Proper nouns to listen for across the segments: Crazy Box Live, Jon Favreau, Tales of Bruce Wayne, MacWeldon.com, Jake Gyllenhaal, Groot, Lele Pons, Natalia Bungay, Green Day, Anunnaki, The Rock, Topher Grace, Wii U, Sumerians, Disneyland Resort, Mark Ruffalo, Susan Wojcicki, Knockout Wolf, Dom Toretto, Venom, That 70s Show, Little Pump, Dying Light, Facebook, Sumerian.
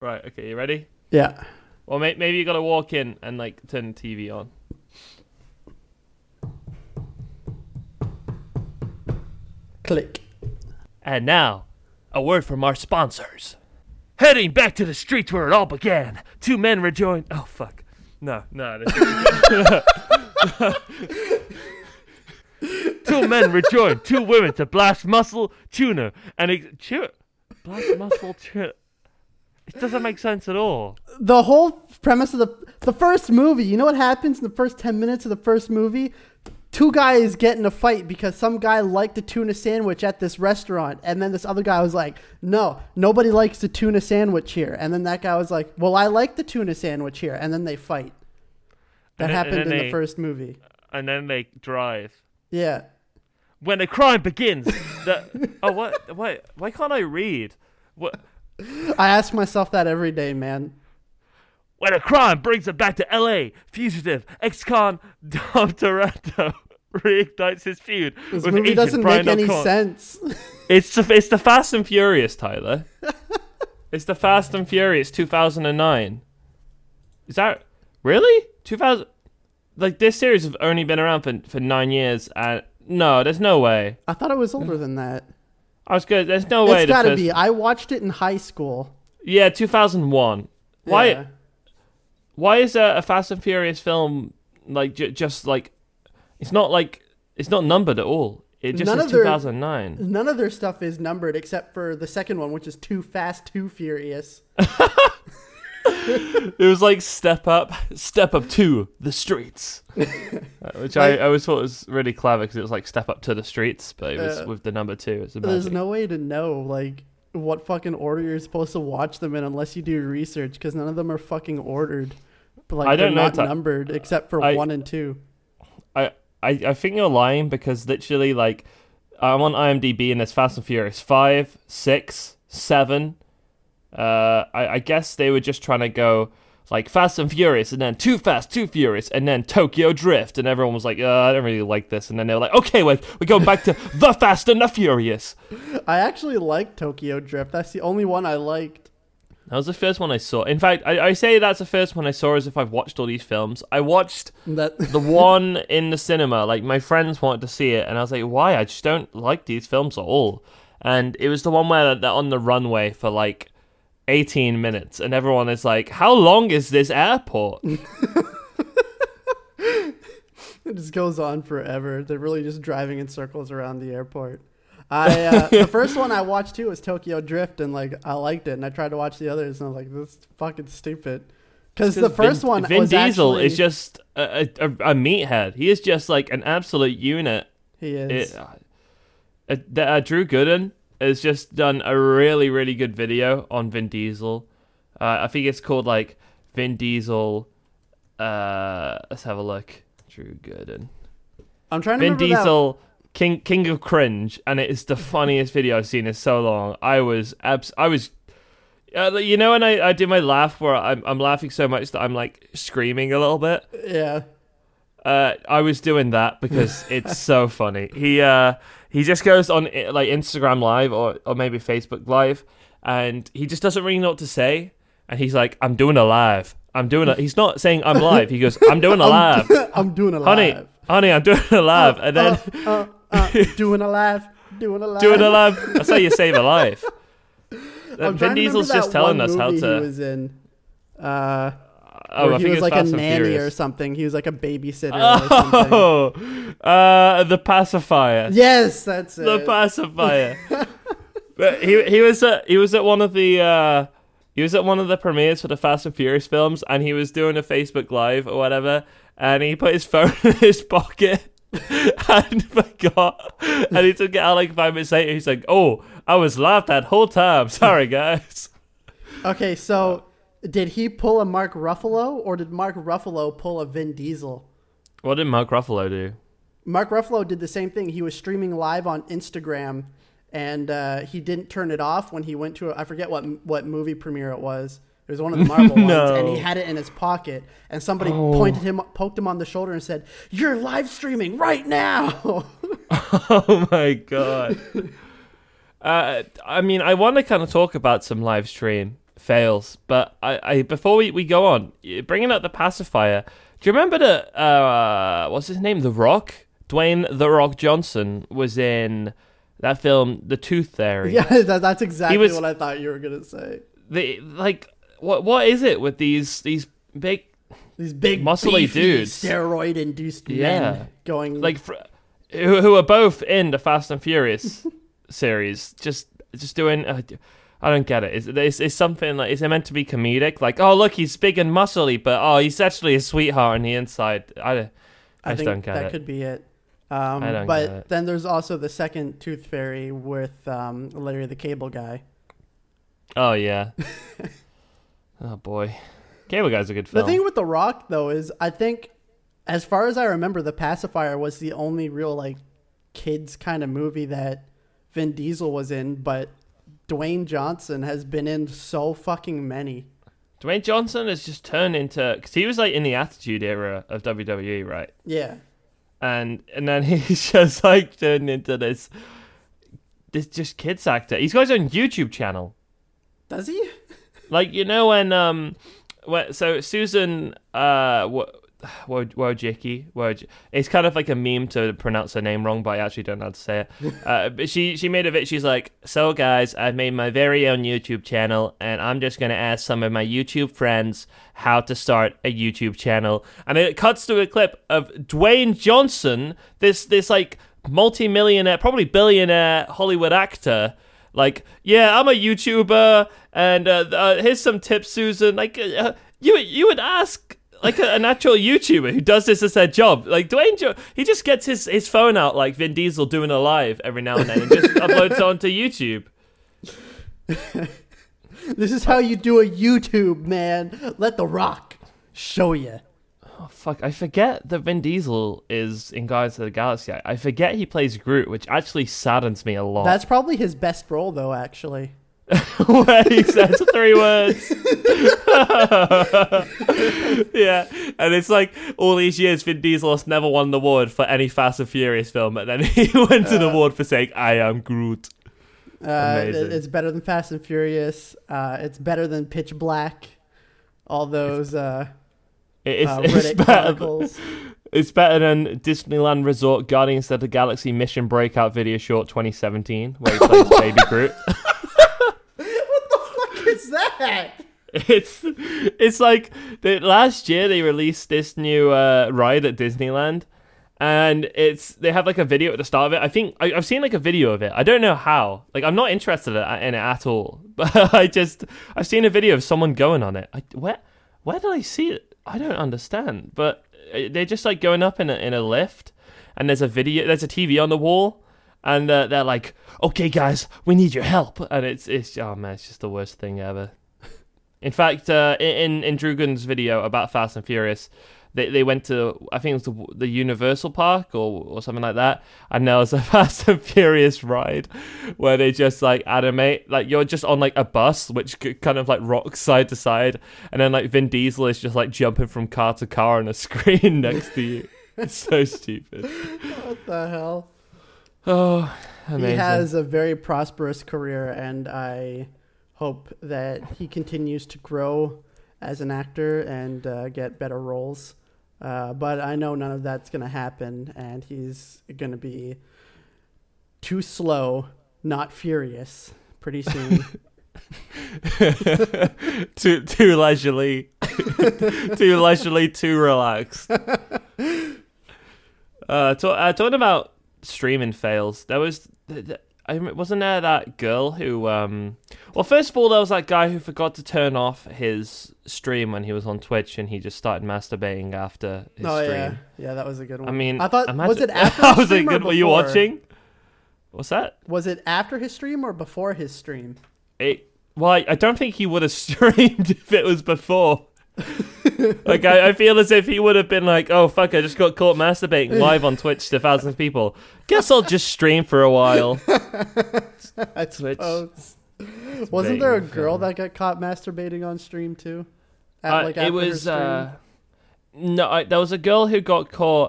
Right, okay, you ready? Yeah. Well, maybe you gotta walk in and, like, turn the TV on. Click. And now, a word from our sponsors. Heading back to the streets where it all began, two men rejoined... Oh, fuck. No. Two men rejoined two women to blast muscle tuna and... Blast muscle tuna... It doesn't make sense at all. The whole premise of the first movie, you know what happens in the first 10 minutes of the first movie? Two guys get in a fight because some guy liked the tuna sandwich at this restaurant. And then this other guy was like, no, nobody likes the tuna sandwich here. And then that guy was like, well, I like the tuna sandwich here. And then they fight. That happened in the first movie. And then they drive. Yeah. When the crime begins. Oh, what? Wait, why can't I read? What? I ask myself that every day, man. When a crime brings him back to L.A., fugitive ex-con Dom Toretto reignites his feud. This with movie doesn't Brian make O'Connor. Any sense. It's the Fast and Furious, Tyler. It's the Fast and Furious 2009. Is that... Really? 2000... Like, this series have only been around for 9 years, and... No, there's no way. I thought it was older than that. I was good. There's no way. It's gotta be. I watched it in high school. Yeah, 2001. Why? Yeah. Why is a Fast and Furious film like just like it's not numbered at all? It just is 2009. None of their stuff is numbered except for the second one, which is Too Fast, Too Furious. It was like Step Up to the Streets, which I always thought was really clever because it was like Step Up to the Streets, but it was with the number 2. It's amazing. There's no way to know like what fucking order you're supposed to watch them in unless you do research because none of them are fucking ordered. But, like, I don't know. Not numbered except for 1 and 2. I think you're lying because literally like I'm on IMDb and there's Fast and Furious 5, 6, 7. I guess they were just trying to go like Fast and Furious and then Too Fast, Too Furious and then Tokyo Drift and everyone was like, I don't really like this. And then they were like, okay, wait, we're going back to The Fast and the Furious. I actually like Tokyo Drift. That's the only one I liked. That was the first one I saw. In fact, I say that's the first one I saw as if I've watched all these films. I watched the one in the cinema. Like, my friends wanted to see it and I was like, why? I just don't like these films at all. And it was the one where they're on the runway for like 18 minutes and everyone is like, how long is this airport? It just goes on forever. They're really just driving in circles around the airport. The first one I watched too was Tokyo Drift and like I liked it and I tried to watch the others and I was like, this is fucking stupid because the first one Vin Diesel actually... is just a meathead. He is just like an absolute unit. He is. Drew Gooden has just done a really, really good video on Vin Diesel. I think it's called, like, Vin Diesel... let's have a look. Drew Gooden. I'm trying to remember Vin Diesel, that. King of Cringe. And it is the funniest video I've seen in so long. I was... you know when I do my laugh where I'm laughing so much that I'm, like, screaming a little bit? Yeah. I was doing that because it's so funny. He just goes on like Instagram Live or maybe Facebook Live, and he just doesn't really know what to say. And he's like, "I'm doing a live. I'm doing a." He's not saying "I'm live." He goes, "I'm doing a live. I'm doing a live. Honey, I'm doing a live." And then doing a live. That's how you save a life. Vin Diesel's just telling us how to. He was in. I think he was like a nanny or something. He was like a babysitter or something. The Pacifier. Yes, that's it. The Pacifier. But he was at one of the premieres for the Fast and Furious films, and he was doing a Facebook Live or whatever, and he put his phone in his pocket and forgot, and he took it out like 5 minutes later. He's like, "Oh, I was laughed at whole time. Sorry, guys." Okay, so. Did he pull a Mark Ruffalo, or did Mark Ruffalo pull a Vin Diesel? What did Mark Ruffalo do? Mark Ruffalo did the same thing. He was streaming live on Instagram, and he didn't turn it off when he went to I forget what movie premiere it was. It was one of the Marvel ones, and he had it in his pocket. And somebody poked him on the shoulder and said, "You're live streaming right now!" Oh, my God. I mean, I want to kind of talk about some live stream fails. But I before we go on, bringing up the pacifier, do you remember that, what's his name? The Rock? Dwayne "The Rock" Johnson was in that film, The Tooth Fairy. Yeah, that's exactly what I thought you were going to say. What is it with these big muscly dudes, steroid-induced men going who are both in the Fast and Furious series? Just doing, I don't get it. It's something like, is it meant to be comedic? Like, oh look, he's big and muscly, but oh, he's actually a sweetheart on the inside. I think don't get that it. Could be it. I don't but get it. Then there's also the second Tooth Fairy with Larry the Cable Guy. Oh yeah. Oh boy, Cable Guy's a good film. The thing with The Rock though is, I think, as far as I remember, The Pacifier was the only real kids kind of movie that Vin Diesel was in, but Dwayne Johnson has been in so fucking many. Dwayne Johnson has just turned into, because he was in the Attitude Era of WWE, right? Yeah. And then he's just turned into this just kids actor. He's got his own YouTube channel. Does he? So Susan Wojcicki, it's kind of like a meme to pronounce her name wrong, but I actually don't know how to say it. But she made a bit. She's like, so guys, I've made my very own YouTube channel, and I'm just going to ask some of my YouTube friends how to start a YouTube channel. And it cuts to a clip of Dwayne Johnson, this multi-millionaire, probably billionaire Hollywood actor. Yeah, I'm a YouTuber, and here's some tips, Susan. You would ask an actual YouTuber who does this as their job. Dwayne, he just gets his phone out like Vin Diesel doing a live every now and then and just uploads onto YouTube. This is how you do a YouTube, man. Let The Rock show you. Oh, fuck. I forget that Vin Diesel is in Guardians of the Galaxy. I forget he plays Groot, which actually saddens me a lot. That's probably his best role, though, actually. Wait, that's three words. Yeah, and it's all these years Vin Diesel has never won an award for any Fast and Furious film, and then he went to an award for saying, I am Groot. It's better than Fast and Furious. It's better than Pitch Black. All those... It's better than Disneyland Resort Guardians of the Galaxy Mission Breakout Video Short 2017, where he plays Baby Groot. What the fuck is that? It's like last year they released this new ride at Disneyland, and they have a video at the start of it. I think I've seen a video of it. I don't know how. I'm not interested in it at all. But I've seen a video of someone going on it. Where did I see it? I don't understand, but they're just going up in a lift, and there's a TV on the wall, and they're like, "Okay, guys, we need your help," and it's oh man, it's just the worst thing ever. In fact, in Drew Gooden's video about Fast and Furious, they went to, I think it was the Universal Park or something like that, and there was a Fast and Furious ride where they just animate, you're just on a bus which kind of rocks side to side, and then Vin Diesel is just jumping from car to car on a screen next to you. It's so stupid. What the hell? Oh, amazing. He has a very prosperous career, and I hope that he continues to grow as an actor and get better roles. But I know none of that's going to happen, and he's going to be too slow, not furious, pretty soon. Too leisurely. Too leisurely, too relaxed. Talking about streaming fails, there was... wasn't there that girl who, well, first of all, there was that guy who forgot to turn off his stream when he was on Twitch, and he just started masturbating after his stream. Yeah, that was a good one. I mean, I thought, was it after his stream or before? Were you watching? What's that? Was it after his stream or before his stream? I don't think he would have streamed if it was before. I feel as if he would have been oh fuck, I just got caught masturbating live on Twitch to thousands of people. Guess I'll just stream for a while. I suppose. Wasn't there a girl that got caught masturbating on stream too? There was a girl who got caught.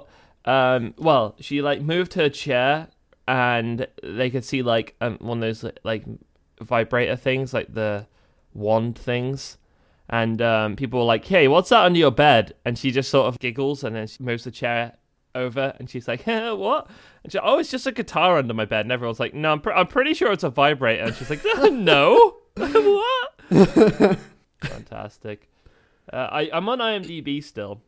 She moved her chair, and they could see one of those vibrator things, the wand things. And people were like, hey, what's that under your bed? And she just sort of giggles and then she moves the chair over and she's like, hey, what? And she's like, oh, it's just a guitar under my bed. And everyone's like, no, I'm pretty sure it's a vibrator. And she's like, no, what? Fantastic. I'm on IMDb still.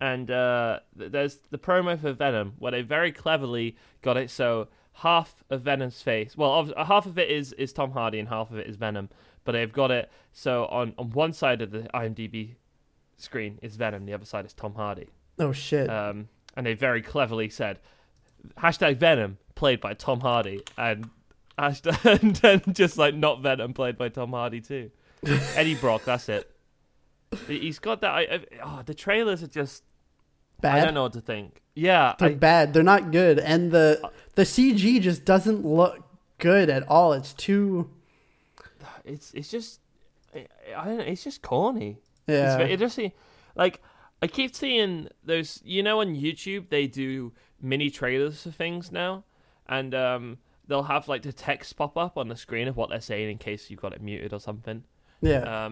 And there's the promo for Venom where they very cleverly got it so half of Venom's face, well, half of it is Tom Hardy and half of it is Venom. But they've got it so on one side of the IMDb screen is Venom, the other side is Tom Hardy. Oh shit! And they very cleverly said hashtag Venom played by Tom Hardy and hashtag and then just like not Venom played by Tom Hardy too. Eddie Brock, that's it. He's got that. The trailers are just bad. I don't know what to think. Yeah, they're bad. They're not good, and the CG just doesn't look good at all. It's too. It's just, I don't know, it's just corny. Yeah. It just seems, like, I keep seeing those, you know, on YouTube, they do mini trailers for things now. And they'll have, like, the text pop up on the screen of what they're saying in case you've got it muted or something. Yeah.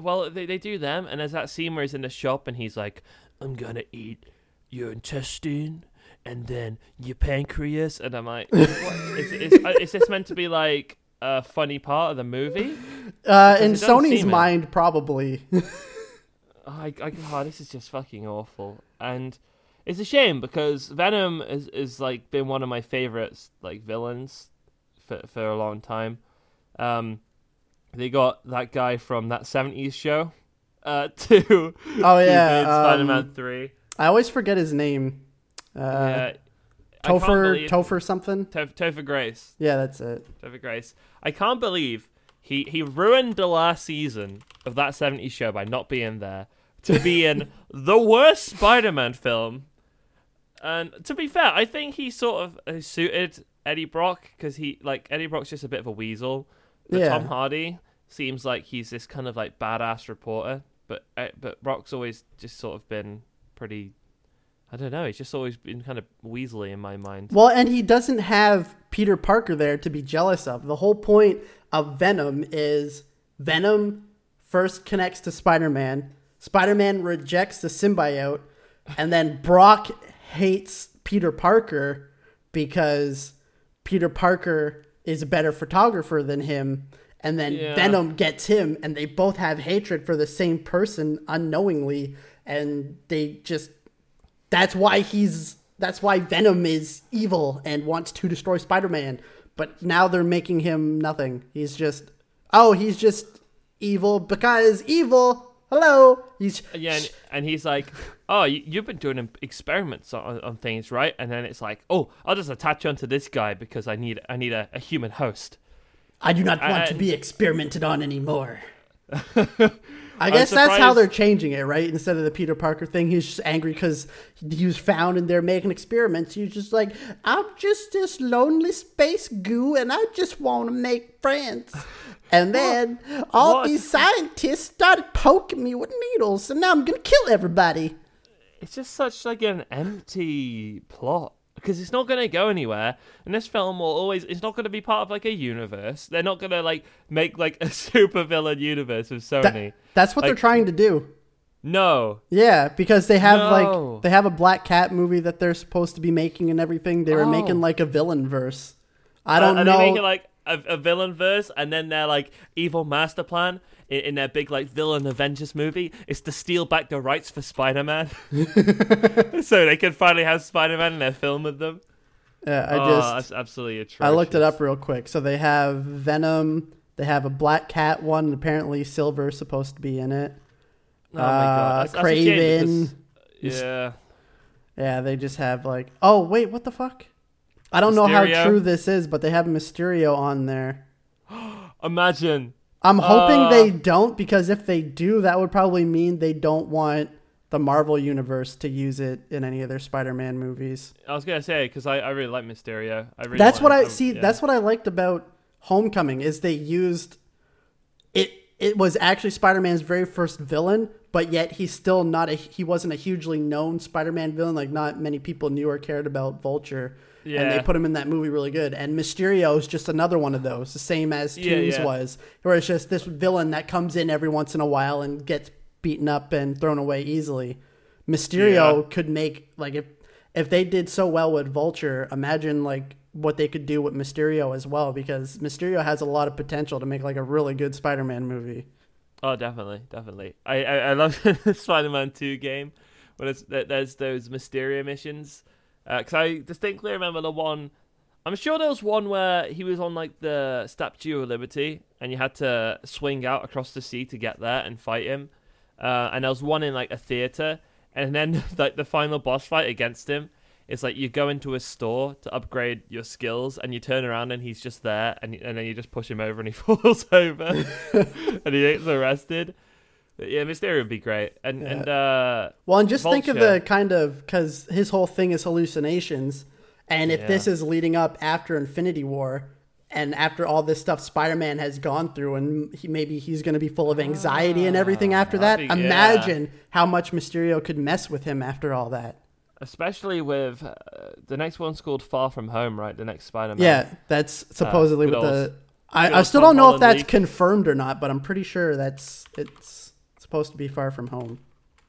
Well, they do them. And there's that scene where he's in the shop and he's like, I'm going to eat your intestine and then your pancreas. And I'm like, what? Is this meant to be, like, a funny part of the movie in Sony's mind probably. This is just fucking awful, and it's a shame because Venom is like been one of my favorites, like villains for a long time. They got that guy from that 70s show to Spider-Man 3. I always forget his name. Topher something? Topher Grace. Yeah, that's it. Topher Grace. I can't believe he ruined the last season of that 70s show by not being there to be in the worst Spider-Man film. And to be fair, I think he sort of suited Eddie Brock because Eddie Brock's just a bit of a weasel. But yeah. Tom Hardy seems like he's this kind of like badass reporter, but Brock's always just sort of been pretty... I don't know. He's just always been kind of weaselly in my mind. Well, and he doesn't have Peter Parker there to be jealous of. The whole point of Venom is Venom first connects to Spider-Man. Spider-Man rejects the symbiote. And then Brock hates Peter Parker because Peter Parker is a better photographer than him. And then Venom gets him. And they both have hatred for the same person unknowingly. And they just... That's why Venom is evil and wants to destroy Spider-Man. But now they're making him nothing. He's just evil because evil. Hello. And he's like, oh, you've been doing experiments on things, right? And then it's like, oh, I'll just attach onto this guy because I need a human host. I do not want to be experimented on anymore. I guess that's how they're changing it, right? Instead of the Peter Parker thing, he's just angry because he was found and they're making experiments. He's just like, I'm just this lonely space goo and I just want to make friends. And then these scientists started poking me with needles and now I'm going to kill everybody. It's just such like an empty plot because it's not going to go anywhere. And this film it's not going to be part of like a universe. They're not going to like make like a supervillain universe with Sony. That's what they're trying to do. No. Yeah, because they have they have a Black Cat movie that they're supposed to be making and everything. They were making like a villain verse. I don't know. They making like a villain verse, and then their like evil master plan in their big like villain Avengers movie is to steal back the rights for Spider-Man, so they can finally have Spider-Man in their film with them. Yeah, that's absolutely atrocious. I looked it up real quick. So they have Venom. They have a Black Cat one. Apparently, Silver's supposed to be in it. Oh my god, that's Craven. Because, yeah. They just have like. Oh wait, what the fuck? I don't know how true this is, but they have Mysterio on there. Imagine. I'm hoping they don't, because if they do, that would probably mean they don't want the Marvel universe to use it in any of their Spider-Man movies. I was gonna say because I really like Mysterio. That's what I liked about Homecoming is they used it it was actually Spider-Man's very first villain, but yet he's still not a, he wasn't a hugely known Spider-Man villain. Like, not many people knew or cared about Vulture. Yeah. And they put him in that movie really good. And Mysterio is just another one of those, the same as Tooms was, where it's just this villain that comes in every once in a while and gets beaten up and thrown away easily. Mysterio could make, like, if they did so well with Vulture, imagine, like, what they could do with Mysterio as well, because Mysterio has a lot of potential to make, like, a really good Spider-Man movie. Oh, definitely, definitely. I love the Spider-Man 2 game, when there's those Mysterio missions. Because I distinctly remember the one, I'm sure there was one where he was on, like, the Statue of Liberty, and you had to swing out across the sea to get there and fight him. And there was one in, like, a theater, and then, like, the final boss fight against him is, like, you go into a store to upgrade your skills, and you turn around, and he's just there, and then you just push him over, and he falls over, and he gets arrested. Yeah, Mysterio would be great. And just Vulture. Think of the kind of, because his whole thing is hallucinations, and if this is leading up after Infinity War, and after all this stuff Spider-Man has gone through, and maybe he's going to be full of anxiety and everything after that, imagine how much Mysterio could mess with him after all that. Especially with the next one's called Far From Home, right? The next Spider-Man. Yeah, that's supposedly with the... I still don't know if that's confirmed or not, but I'm pretty sure it's supposed to be Far From Home.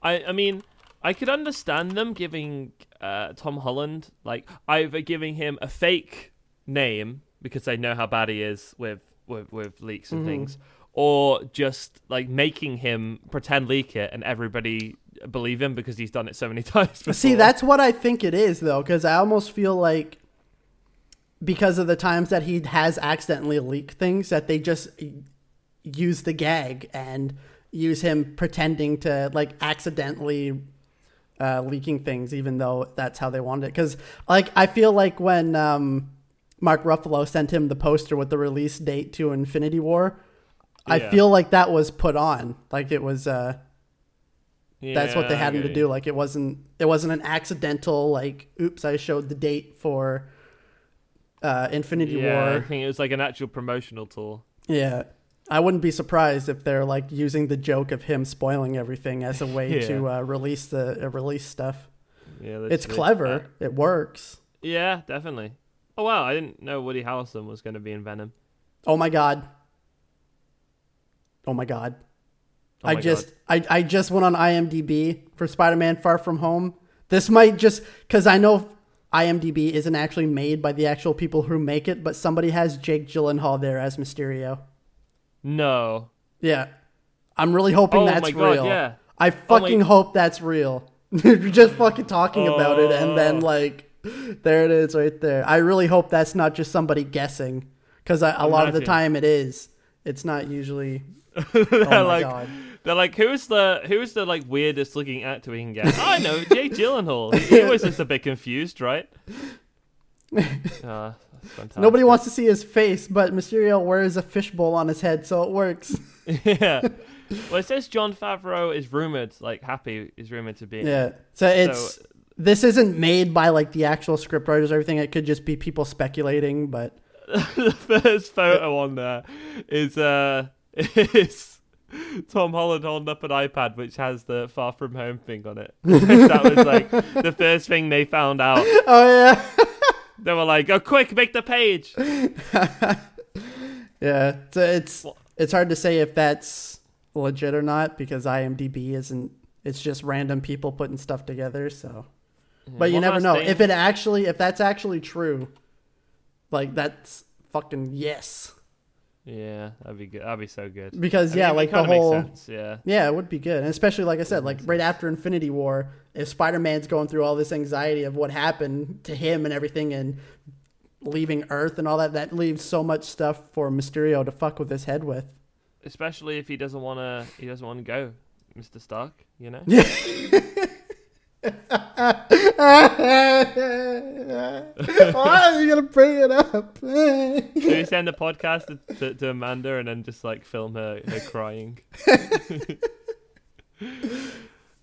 I mean, I could understand them giving Tom Holland, like, either giving him a fake name because they know how bad he is with leaks and things, or just, like, making him pretend leak it and everybody believe him because he's done it so many times before. See, that's what I think it is, though, because I almost feel like because of the times that he has accidentally leaked things, that they just use the gag and use him pretending to, like, accidentally leaking things, even though that's how they wanted it. Because, like, I feel like when Mark Ruffalo sent him the poster with the release date to Infinity War, I feel like that was put on. Like, it was that's what they had him to do. Like, it wasn't an accidental, like, oops, I showed the date for Infinity War. I think it was like an actual promotional tool. Yeah. I wouldn't be surprised if they're, like, using the joke of him spoiling everything as a way to release stuff. Yeah, it's clever. It works. Yeah, definitely. Oh, wow. I didn't know Woody Harrelson was going to be in Venom. Oh, my God. I just went on IMDb for Spider-Man Far From Home. This might just... Because I know IMDb isn't actually made by the actual people who make it, but somebody has Jake Gyllenhaal there as Mysterio. No. Yeah. I'm really hoping that's real. God, yeah. I fucking hope that's real. You're just fucking talking about it, and then, like, there it is right there. I really hope that's not just somebody guessing, because a lot of the time it is. It's not usually... God. They're like, who's the like, weirdest looking actor we can get? I know, Jake Gyllenhaal. He was just a bit confused, right? Nobody wants to see his face, but Mysterio wears a fishbowl on his head, so it works. Yeah. Well, it says Jon Favreau is rumored, like, happy is rumored to be. Yeah. So this isn't made by, like, the actual script writers or everything. It could just be people speculating, but the first photo on there is Tom Holland holding up an iPad which has the Far From Home thing on it. That was, like, the first thing they found out. Oh, yeah. They were like, "Oh, quick, make the page." Yeah, so it's hard to say if that's legit or not, because IMDb isn't. It's just random people putting stuff together. So, but you never know if it actually if that's actually true. Like, that's fucking yes. Yeah, that'd be good. That'd be so good. Because like the whole sense, it would be good, and especially, like I said, like, right after Infinity War, if Spider-Man's going through all this anxiety of what happened to him and everything, and leaving Earth and all that, that leaves so much stuff for Mysterio to fuck with his head with. Especially if he doesn't want to go, Mr. Stark, you know. Why are you gonna bring it up? Should we send a podcast to Amanda and then just, like, film her crying?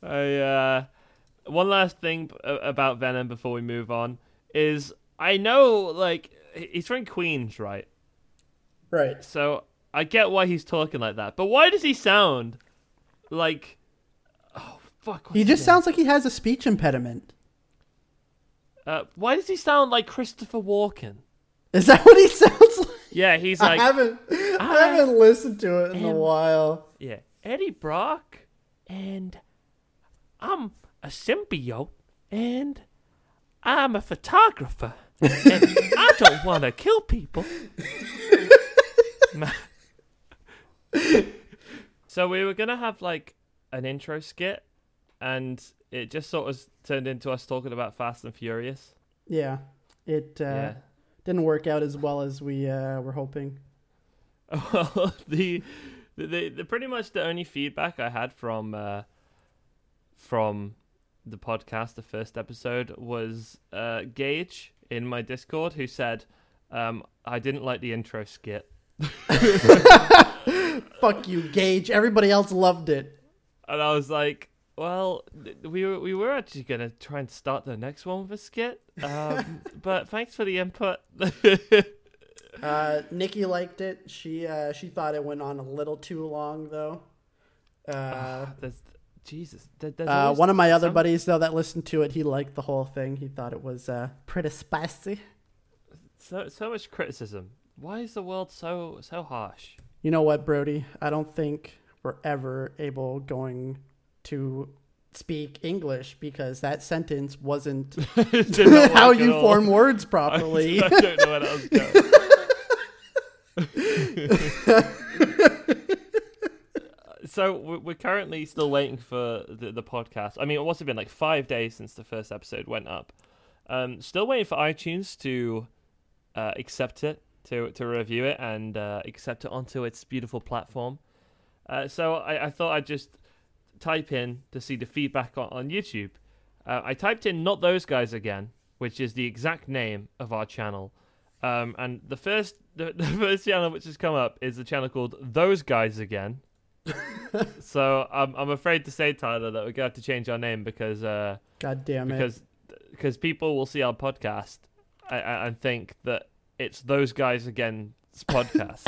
One last thing about Venom before we move on is, I know, like, he's from Queens, right? Right. So I get why he's talking like that, but why does he sound like... Oh, fuck. He just sounds like he has a speech impediment. Why does he sound like Christopher Walken? Is that what he sounds like? Yeah, he's like... I haven't listened to it in a while. Yeah. Eddie Brock, and I'm a symbiote, and I'm a photographer, and I don't want to kill people. So we were going to have like an intro skit, and it just sort of turned into us talking about Fast and Furious. Yeah, it didn't work out as well as we were hoping. Well, the pretty much the only feedback I had from the podcast, the first episode, was Gage in my Discord, who said, I didn't like the intro skit. Fuck you, Gage. Everybody else loved it. And I was like, well, we were actually going to try and start the next one with a skit. But thanks for the input. Nikki liked it. She thought it went on a little too long, though. One of my other buddies, though, that listened to it, he liked the whole thing. He thought it was pretty spicy. So much criticism. Why is the world so harsh? You know what, Brody? I don't think we're ever going to speak English, because that sentence wasn't how you form words properly. I don't know what else goes. So we're currently still waiting for the podcast. I mean, it must have been like 5 days since the first episode went up. Still waiting for iTunes to accept it, to review it, and accept it onto its beautiful platform. So I thought I'd just type in to see the feedback on YouTube. I typed in Not Those Guys Again, which is the exact name of our channel. And the first channel which has come up is a channel called Those Guys Again. So I'm afraid to say, Tyler, that we're going to have to change our name because... God damn it. Because people will see our podcast and think that it's Those Guys Again's podcast.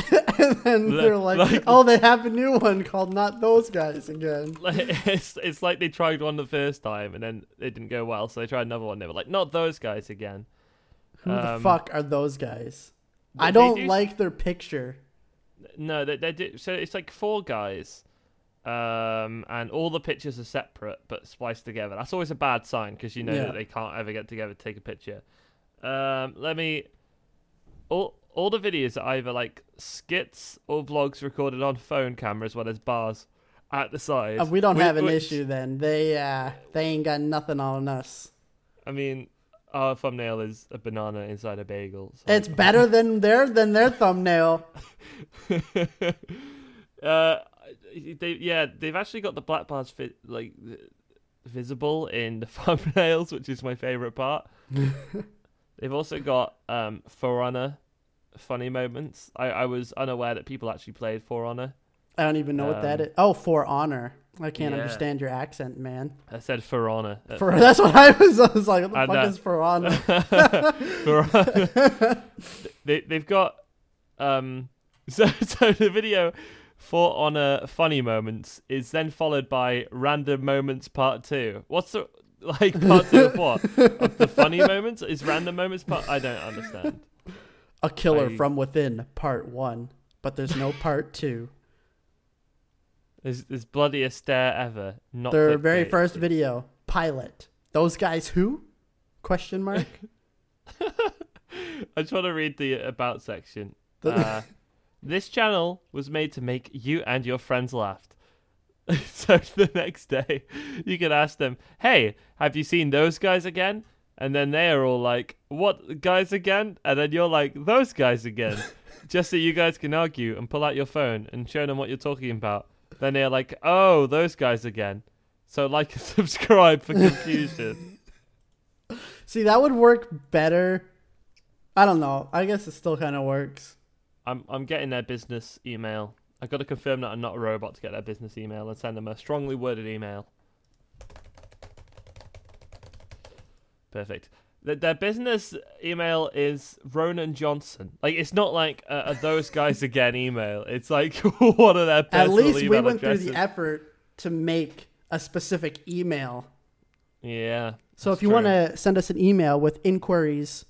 And then they're like, oh, they have a new one called Not Those Guys Again. It's like they tried one the first time and then it didn't go well. So they tried another one. They were like, Not Those Guys Again. Who the fuck are those guys? I don't like their picture. No, they do. So it's like four guys, and all the pictures are separate but spliced together. That's always a bad sign, because you know that they can't ever get together to take a picture. All the videos are either like skits or vlogs recorded on phone cameras where there's bars at the side. We don't have an issue then. They ain't got nothing on us. I mean, our thumbnail is a banana inside a bagel. So. It's better than their thumbnail. They've actually got the black bars visible in the thumbnails, which is my favorite part. They've also got For Honor funny moments. I was unaware that people actually played For Honor. I don't even know what that is. Oh, For Honor. I can't understand your accent, man. I said For Honor. That's what I was. I was like, what the fuck is For Honor? For Honor. They've got so the video For Honor funny moments is then followed by Random Moments Part 2. What's the Part 2 of what? Of the funny moments? Is Random Moments Part? I don't understand. A Killer from Within Part 1, but there's no Part 2. Is bloodiest stare ever. Not their very first video pilot. Those guys who? Question mark. I just want to read the about section. This channel was made to make you and your friends laugh. So the next day, you can ask them, "Hey, have you seen Those Guys Again?" And then they are all like, "What guys again?" And then you're like, "Those guys again," just so you guys can argue and pull out your phone and show them what you're talking about. Then they're like, oh, those guys again. So like and subscribe for confusion. See, that would work better. I don't know. I guess it still kind of works. I'm getting their business email. I've got to confirm that I'm not a robot to get their business email and send them a strongly worded email. Perfect. Their business email is Ronan Johnson. Like, it's not like those guys again email. It's like one of their personal email addresses. At least we went through the effort to make a specific email. Yeah. So if you want to send us an email with inquiries,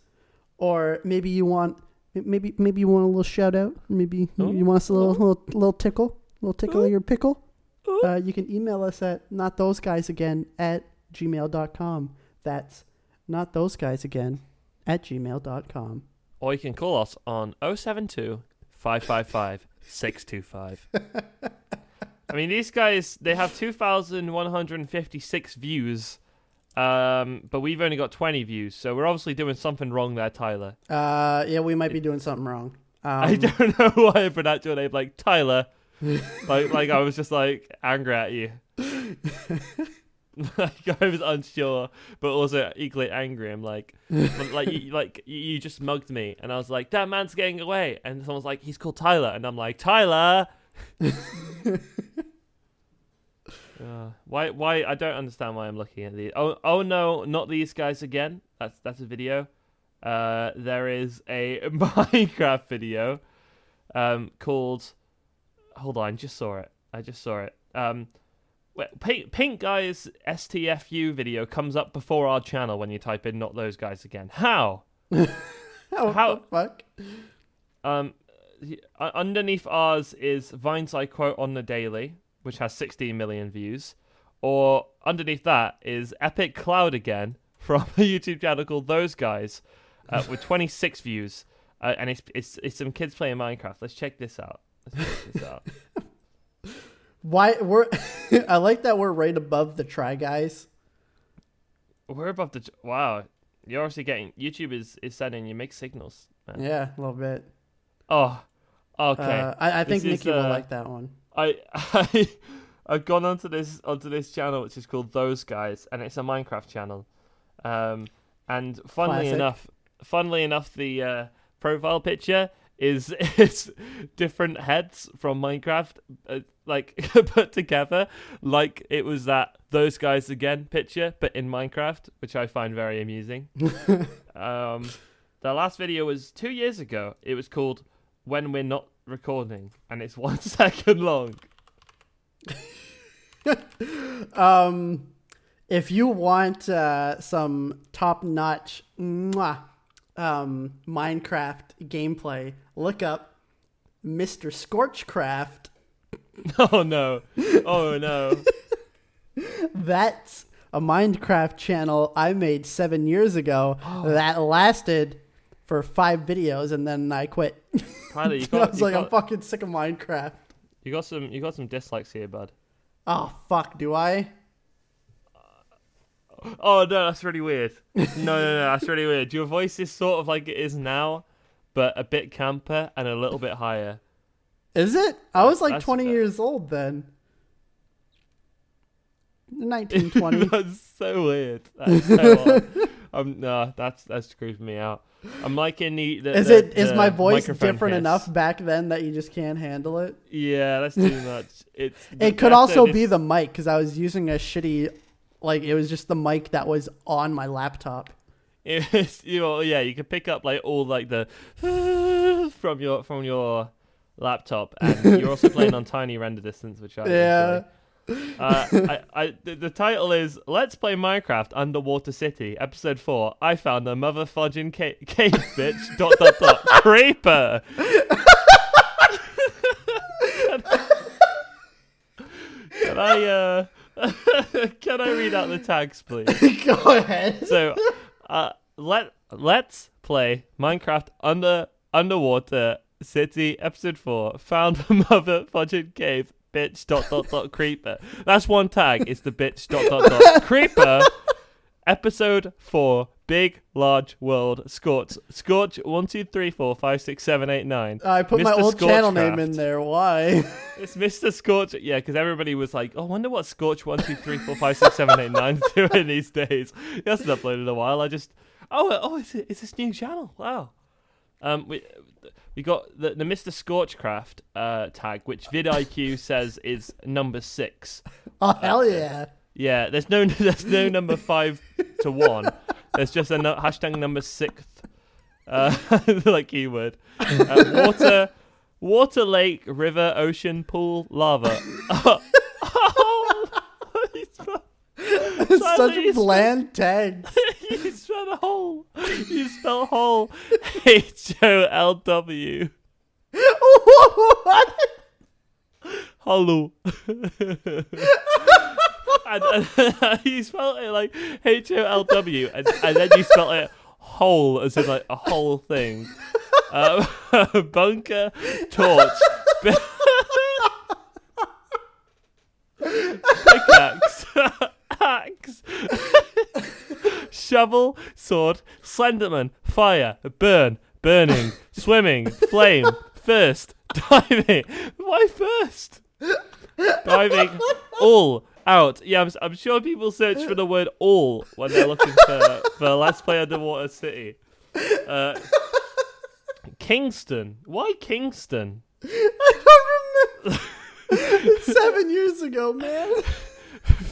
or maybe you want maybe you want a little shout out, maybe you want us a little tickle of your pickle, you can email us at notthoseguysagain@gmail.com. That's notthoseguysagain@gmail.com. Or you can call us on 072-555-625. I mean, these guys, they have 2,156 views, but we've only got 20 views, so we're obviously doing something wrong there, Tyler. Yeah, we might be doing something wrong. I don't know why I pronounced your name like Tyler. like I was just like angry at you. Like, I was unsure, but also equally angry. I'm like, you just mugged me, and I was like, that man's getting away, and someone's like, he's called Tyler, and I'm like, Tyler. Why? I don't understand why I'm looking at these. Oh no, not these guys again. That's a video. There is a Minecraft video, called. Hold on, I just saw it. Pink Guys STFU video comes up before our channel when you type in Not Those Guys Again. How? How the fuck? Underneath ours is Vines I Quote on the Daily, which has 16 million views. Or underneath that is Epic Cloud Again from a YouTube channel called Those Guys with 26 views. And it's some kids playing Minecraft. Let's check this out. Why we're I like that we're right above the Try Guys. We're above the wow. You're obviously getting YouTube is sending you mixed signals, man. Yeah, a little bit. Oh, okay. I think Nikki will like that one. I've gone onto this channel which is called Those Guys, and it's a Minecraft channel. And funnily enough, the profile picture. It's different heads from Minecraft like put together like it was that Those Guys Again picture but in Minecraft, which I find very amusing. The last video was 2 years ago. It was called When We're Not Recording, and it's 1 second long. If you want some top-notch Minecraft gameplay, look up Mr. Scorchcraft. Oh no. That's a Minecraft channel I made 7 years ago that lasted for 5 videos and then I quit. Tyler, I'm fucking sick of Minecraft. You got some dislikes here, bud. Oh fuck, do I? Oh no, that's really weird. No, that's really weird. Your voice is sort of like it is now, but a bit camper and a little bit higher. Is it? I was like 20 years old then. 1920. That's so weird. That's so odd. No, that screws me out. I'm liking the is my voice different enough back then that you just can't handle it? Yeah, that's too much. It could also be the mic because I was using a shitty. Like, it was just the mic that was on my laptop. You could pick up, like, all, like, the... from your laptop. And you're also playing on tiny render distance, which I... Yeah. The title is Let's Play Minecraft Underwater City, Episode 4. I found a motherfudging cave, bitch, ... Creeper! Can I, can I read out the tags, please? Go ahead. So, let's play Minecraft Underwater City Episode 4. Found a mother fudging cave. Bitch ... Creeper. That's one tag. It's the bitch ... Creeper. Episode 4. Big large world. Scorch 1 2 3 4 5 6 7 8 9. I put Mr. my old Scorchcraft. Channel name in there. Why? It's Mr. Scorch. Yeah, because everybody was like, "Oh, I wonder what Scorch 1 2 3 4 5 6 7 8 9 is doing these days." He hasn't uploaded in a while. I just it's this new channel. Wow. We got the Mr. Scorchcraft tag, which vidIQ says is number 6. Oh hell yeah. Yeah, there's no number 5 to 1. There's just a hashtag number 6th, like keyword. Water, lake, river, ocean, pool, lava. Such bland tags. You spelled hole. You spelled hole. HOLW. What? Hollow. and you spelled it like HOLW, and then you spelled it hole, as in like a whole thing. Bunker, torch, pickaxe. Axe, shovel, sword, Slenderman, fire, burn, burning, swimming, flame, first, diving. Why first? Diving, all, out. Yeah, I'm sure people search for the word all when they're looking for Let's Play Underwater City. Kingston. Why Kingston? I don't remember. It's 7 years ago, man.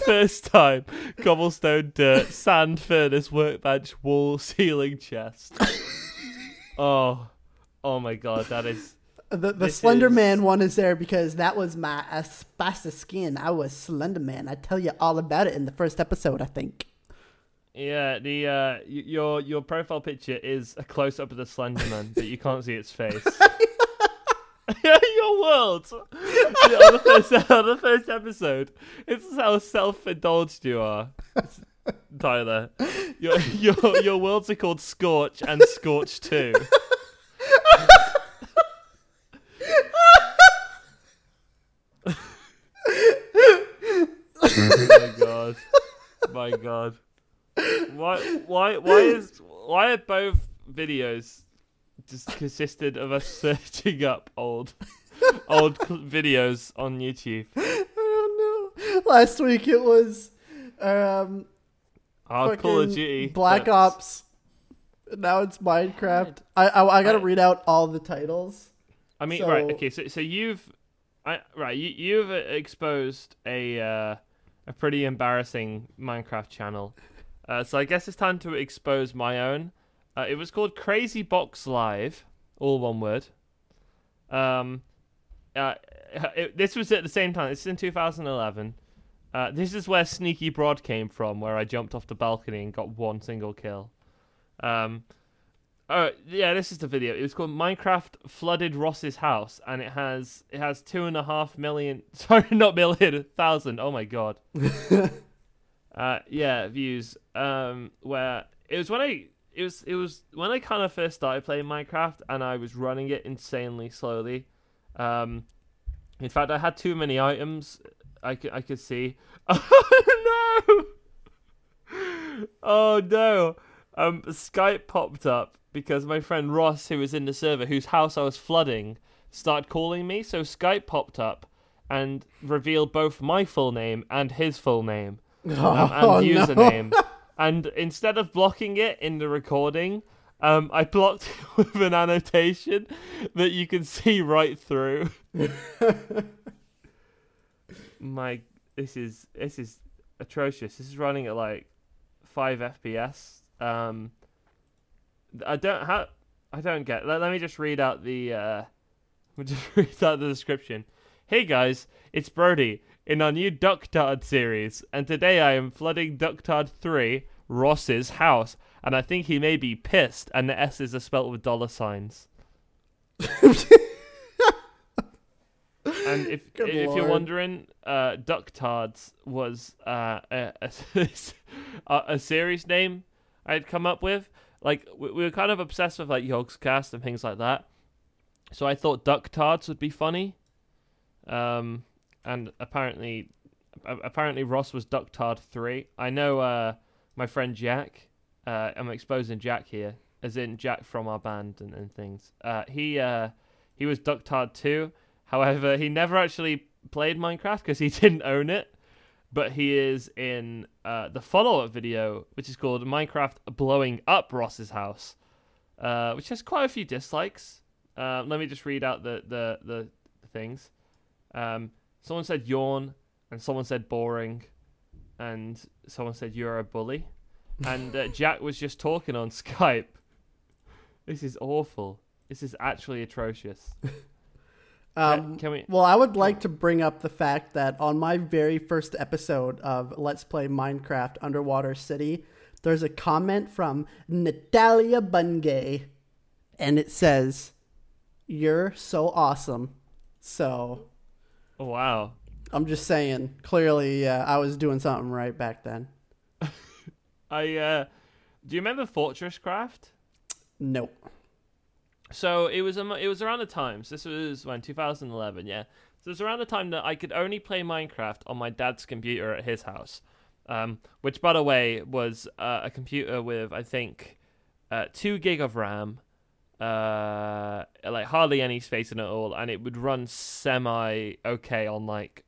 First time, cobblestone, dirt, sand, furnace, workbench, wall, ceiling, chest. Oh my god, that is... The Slender Man one is there because that was my spicy skin. I was Slender Man. I tell you all about it in the first episode, I think. Yeah, the your profile picture is a close-up of the Slender Man, but you can't see its face. Your world. On the first episode, it's how self-indulged you are, Tyler. Your worlds are called Scorch and Scorch 2. My God. Why are both videos just consisted of us searching up old videos on YouTube? I don't know. Last week it was Call of Duty, Black Ops. Now it's Minecraft. I gotta read out all the titles. I mean, so... right? Okay, so you've exposed a pretty embarrassing Minecraft channel. So I guess it's time to expose my own. It was called Crazy Box Live, all one word. This was at the same time. This is in 2011. This is where Sneaky Broad came from, where I jumped off the balcony and got one single kill. Yeah, this is the video. It was called Minecraft Flooded Ross's House, and it has 2.5 million. Sorry, not million, 1,000. Oh my god. Views. Where it was when I. It was when I kind of first started playing Minecraft, and I was running it insanely slowly. In fact, I had too many items. I could see. Oh no! Oh no! Skype popped up because my friend Ross, who was in the server, whose house I was flooding, started calling me. So Skype popped up and revealed both my full name and his full name and username. No. And instead of blocking it in the recording, I blocked it with an annotation that you can see right through. This is atrocious. This is running at like 5 FPS. I don't get. Let me just read out the description. Hey guys, it's Brody. In our new Ducktard series, and today I am flooding Ducktard 3, Ross's house, and I think he may be pissed, and the S's are spelt with $. And if you're wondering, Ducktard was a series name I'd come up with. Like, we were kind of obsessed with like Yogscast and things like that, so I thought Ducktards would be funny. And apparently Ross was Ducktard 3. I know my friend Jack. I'm exposing Jack here, as in Jack from our band and things. He was Ducktard 2. However, he never actually played Minecraft because he didn't own it. But he is in the follow-up video, which is called Minecraft Blowing Up Ross's House, which has quite a few dislikes. Let me just read out the things. Someone said yawn, and someone said boring, and someone said you're a bully. and Jack was just talking on Skype. This is awful. This is actually atrocious. Can we? Well, I would like to bring up the fact that on my very first episode of Let's Play Minecraft Underwater City, there's a comment from Natalia Bungay, and it says, "You're so awesome." So, oh, wow. I'm just saying, clearly I was doing something right back then. Do you remember FortressCraft? No. So it was around the times. So this was when 2011, yeah. So it was around the time that I could only play Minecraft on my dad's computer at his house, which, by the way, was a computer with I think 2 GB of RAM, like hardly any space in it at all, and it would run semi okay on like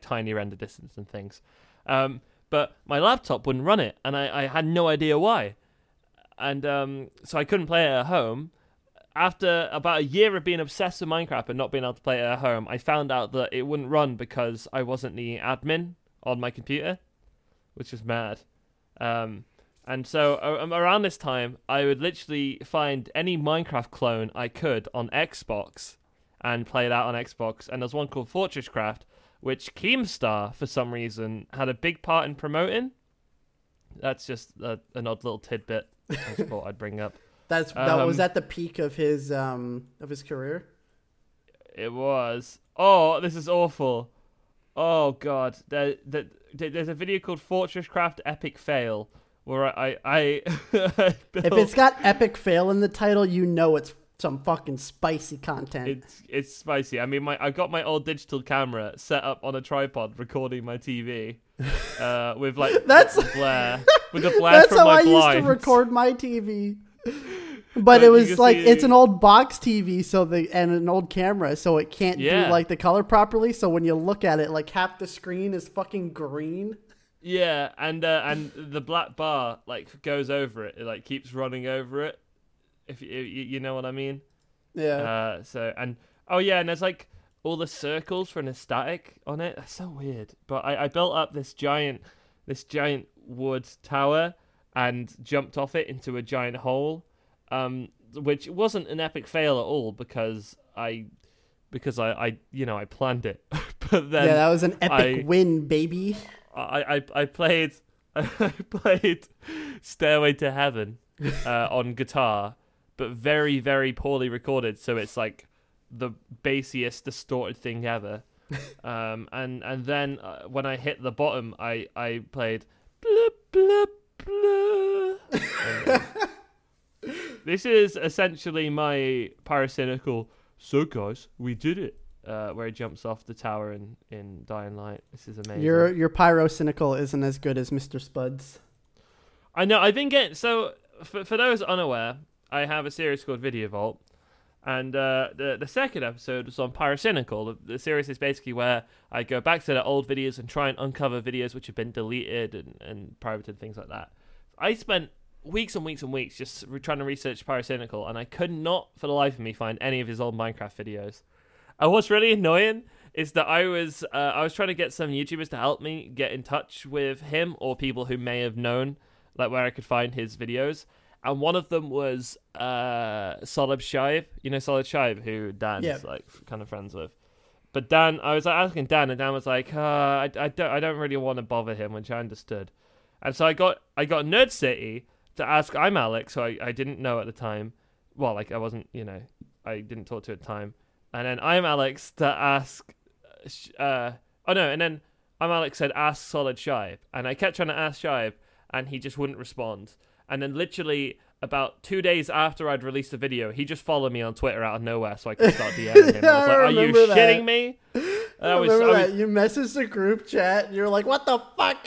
tiny render distance and things. But my laptop wouldn't run it, and I had no idea why. And so I couldn't play it at home. After about a year of being obsessed with Minecraft and not being able to play it at home, I found out that it wouldn't run because I wasn't the admin on my computer, which was mad. And so around this time, I would literally find any Minecraft clone I could on Xbox and play that on Xbox. And there's one called FortressCraft, which Keemstar, for some reason, had a big part in promoting. That's just an odd little tidbit I just thought I'd bring up. That was at the peak of his career. It was. Oh, this is awful. Oh God, there's a video called FortressCraft Epic Fail where I if it's got epic fail in the title, you know it's some fucking spicy content. It's spicy. I mean, I got my old digital camera set up on a tripod recording my TV with like that's glare with the glare from my blinds. That's how I used to record my TV. But it was like it's an old box TV, and an old camera, so it can't do like the color properly. So when you look at it, like half the screen is fucking green. Yeah, and the black bar like goes over it. It like keeps running over it. If you know what I mean. Yeah. And there's like all the circles for an static on it. That's so weird. But I built up this giant wood tower and jumped off it into a giant hole, which wasn't an epic fail at all because I planned it. But then that was an epic win, baby. I played Stairway to Heaven on guitar, but very, very poorly recorded, so it's like the bassiest distorted thing ever. And then when I hit the bottom, I played bloop bloop bloop. This is essentially my Pyrocynical, "So guys, we did it," where he jumps off the tower in Dying Light. This is amazing. Your Pyrocynical isn't as good as Mr. Spud's. I know. I've been getting so for those unaware, I have a series called Video Vault, and the second episode was on Pyrocynical. The series is basically where I go back to the old videos and try and uncover videos which have been deleted and pirated, things like that. I spent weeks and weeks and weeks just trying to research Pyrocynical, and I could not for the life of me find any of his old Minecraft videos. And what's really annoying is that I was trying to get some YouTubers to help me get in touch with him or people who may have known like where I could find his videos. And one of them was Solid Shive. You know Solid Shive, who Dan's like kind of friends with. But Dan, I was like, asking Dan, and Dan was like, I don't really want to bother him, which I understood. And so I got Nerd City to ask. I'm Alex, so I didn't know at the time. Well, like I wasn't, I didn't talk to at the time. And then I'm Alex to ask. And then I'm Alex said ask Solid Shive, and I kept trying to ask Shive, and he just wouldn't respond. And then literally about 2 days after I'd released the video, he just followed me on Twitter out of nowhere so I could start DMing him. I was like, are you shitting me? I remember that. You messaged the group chat and you were like, what the fuck?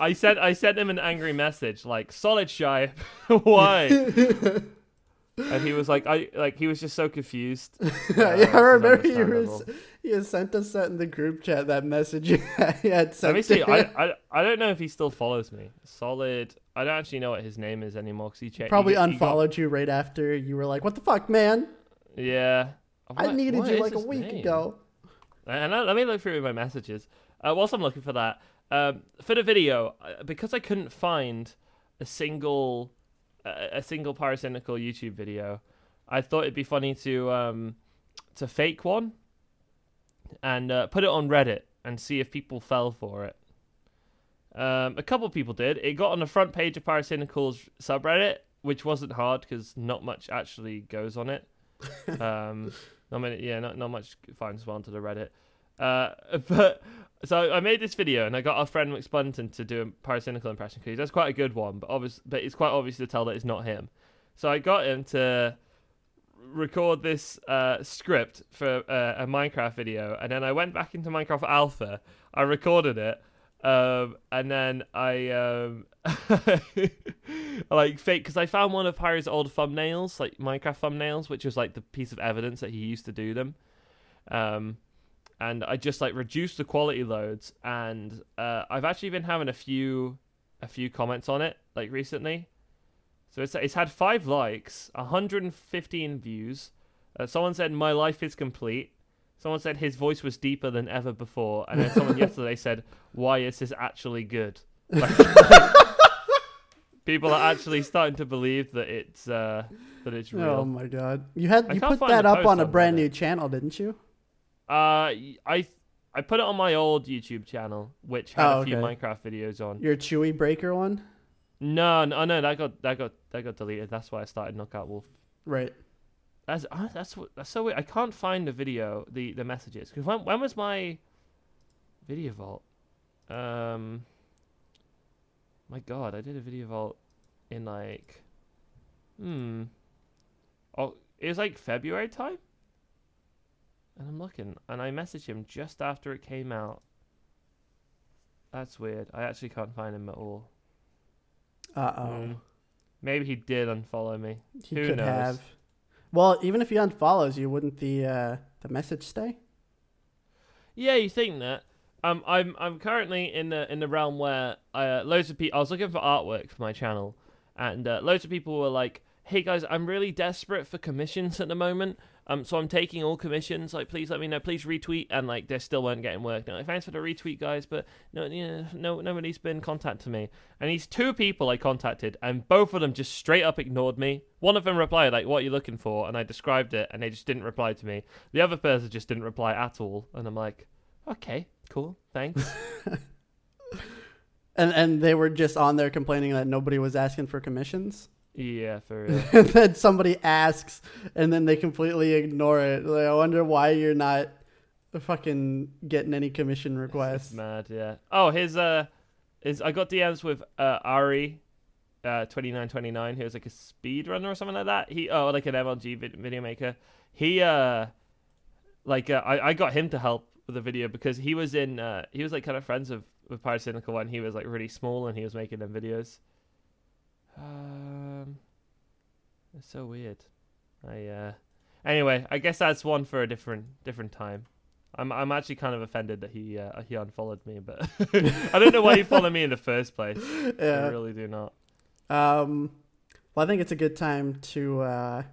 I sent him an angry message like, Solid Shy, why? And he was like, he was just so confused. I remember you sent us that in the group chat, that message you had sent. Let me see. I don't know if he still follows me. Solid. I don't actually know what his name is anymore because he changed. Probably unfollowed you right after you were like, "What the fuck, man?" Yeah, I needed you like a week ago. And let me look through my messages. Whilst I'm looking for that, for the video, because I couldn't find a single Pyrocynical YouTube video. I thought it'd be funny to fake one and put it on Reddit and see if people fell for it. A couple people did. It got on the front page of Pyrocynical's subreddit, which wasn't hard because not much actually goes on it. Not much finds well onto the Reddit. But so I made this video and I got our friend McSpunton to do a Pyrocynical impression because he does quite a good one, but it's quite obvious to tell that it's not him. So I got him to record this script for a Minecraft video, and then I went back into Minecraft Alpha. I recorded it. And then I like fake, because I found one of Pyro's old thumbnails, like Minecraft thumbnails, which was like the piece of evidence that he used to do them. And I just like reduced the quality loads, and I've actually been having a few comments on it like recently. So it's had 5 likes, 115 views. Someone said my life is complete. Someone said his voice was deeper than ever before, and then someone yesterday said, "Why is this actually good?" Like, people are actually starting to believe that it's real. Oh my god! You put that up on a brand new channel, didn't you? I put it on my old YouTube channel, which had a few Minecraft videos on. Your Chewy Breaker one? No, that got deleted. That's why I started Knockout Wolf. Right. That's so weird. I can't find the video, the messages. Because when was my video vault? My God, I did a video vault in like, it was like February time. And I'm looking, and I messaged him just after it came out. That's weird. I actually can't find him at all. Maybe he did unfollow me. Who knows? Have. Well, even if he unfollows you, wouldn't the message stay? Yeah, you think that? I'm currently in the realm where loads of people. I was looking for artwork for my channel, and loads of people were like, "Hey guys, I'm really desperate for commissions at the moment. So I'm taking all commissions. Like, please let me know. Please retweet." And like, they still weren't getting work. Now, like, thanks for the retweet, guys, but no, nobody's been contacting me. And these 2 people I contacted, and both of them just straight up ignored me. One of them replied like, "What are you looking for?" And I described it, and they just didn't reply to me. The other person just didn't reply at all. And I'm like, okay, cool, thanks. and they were just on there complaining that nobody was asking for commissions. Yeah, for real. And then somebody asks, and then they completely ignore it. Like, I wonder why you're not fucking getting any commission requests. It's mad, yeah. Oh, I got DMs with Ari, 2929, who was like a speedrunner or something like that. He, like an MLG video maker. He, I got him to help with the video because he was like kind of friends with Pyrocynical, and he was like really small, and he was making them videos. It's so weird. Anyway, I guess that's one for a different time. I'm actually kind of offended that he unfollowed me, but I don't know why he followed me in the first place. Yeah. I really do not. Well, I think it's a good time to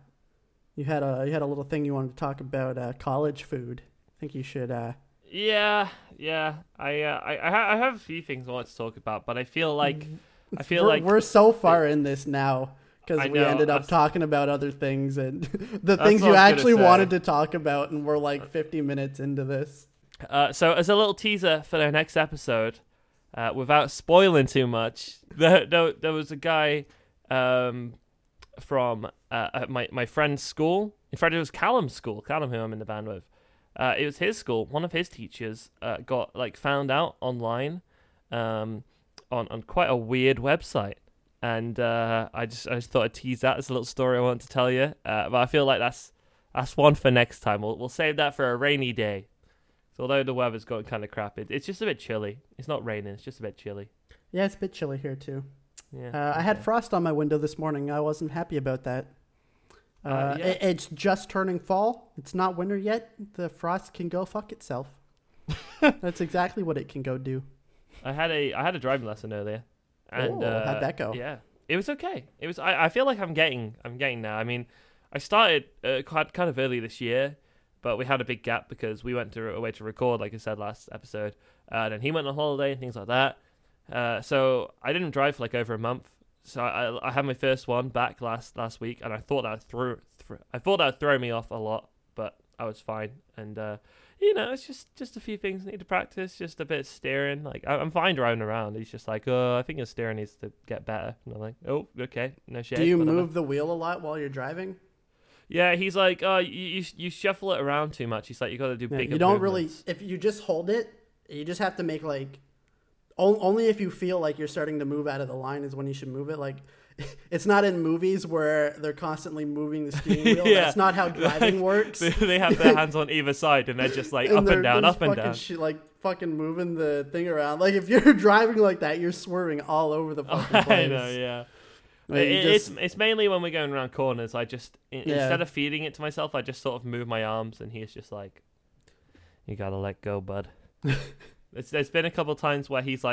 you had a little thing you wanted to talk about college food. I think you should. Yeah. I have a few things I want to talk about, but I feel like. I feel like we're so far in this now because we ended up talking about other things and the things you actually wanted to talk about, and we're like 50 minutes into this. So as a little teaser for the next episode, without spoiling too much, there was a guy from my friend's school. In fact, it was Callum's school. Callum, who I'm in the band with. It was his school. One of his teachers got like found out online. On quite a weird website, and I just thought I'd tease that as a little story I wanted to tell you, but I feel like that's one for next time. We'll save that for a rainy day. So although the weather's gotten kind of crap, it's just a bit chilly. It's not raining, it's just a bit chilly. Yeah, it's a bit chilly here too. Yeah, I had frost on my window this morning. I wasn't happy about that. Yeah. It's just turning fall. It's not winter yet. The frost can go fuck itself. That's exactly what it can go do. I had a driving lesson earlier, and how'd that go? Yeah, it was okay. It was. I feel like I'm getting now. I mean, I started quite kind of early this year, but we had a big gap because we went away to record, like I said last episode, and then he went on holiday and things like that. So I didn't drive for like over a month. So I had my first one back last week, and I thought that would throw me off a lot, but I was fine. And you know, it's just a few things I need to practice, just a bit of steering. Like I'm fine driving around. He's just like, oh, I think your steering needs to get better. And I'm like, oh, okay, no shit. Do you move the wheel a lot while you're driving? Yeah, he's like, oh, you shuffle it around too much. He's like, you got to do bigger. You don't movements. Really. If you just hold it, you just have to make like. Only if you feel like you're starting to move out of the line is when you should move it. Like, it's not in movies where they're constantly moving the steering wheel. Yeah. That's not how driving works. They have their hands on either side, and they're just like up and down, up and down. Like fucking moving the thing around. Like if you're driving like that, you're swerving all over the fucking place. I know, yeah. Like, it's mainly when we're going around corners. I just instead of feeding it to myself, I just sort of move my arms, and he's just like, "You gotta let go, bud." There's been a couple of times where he's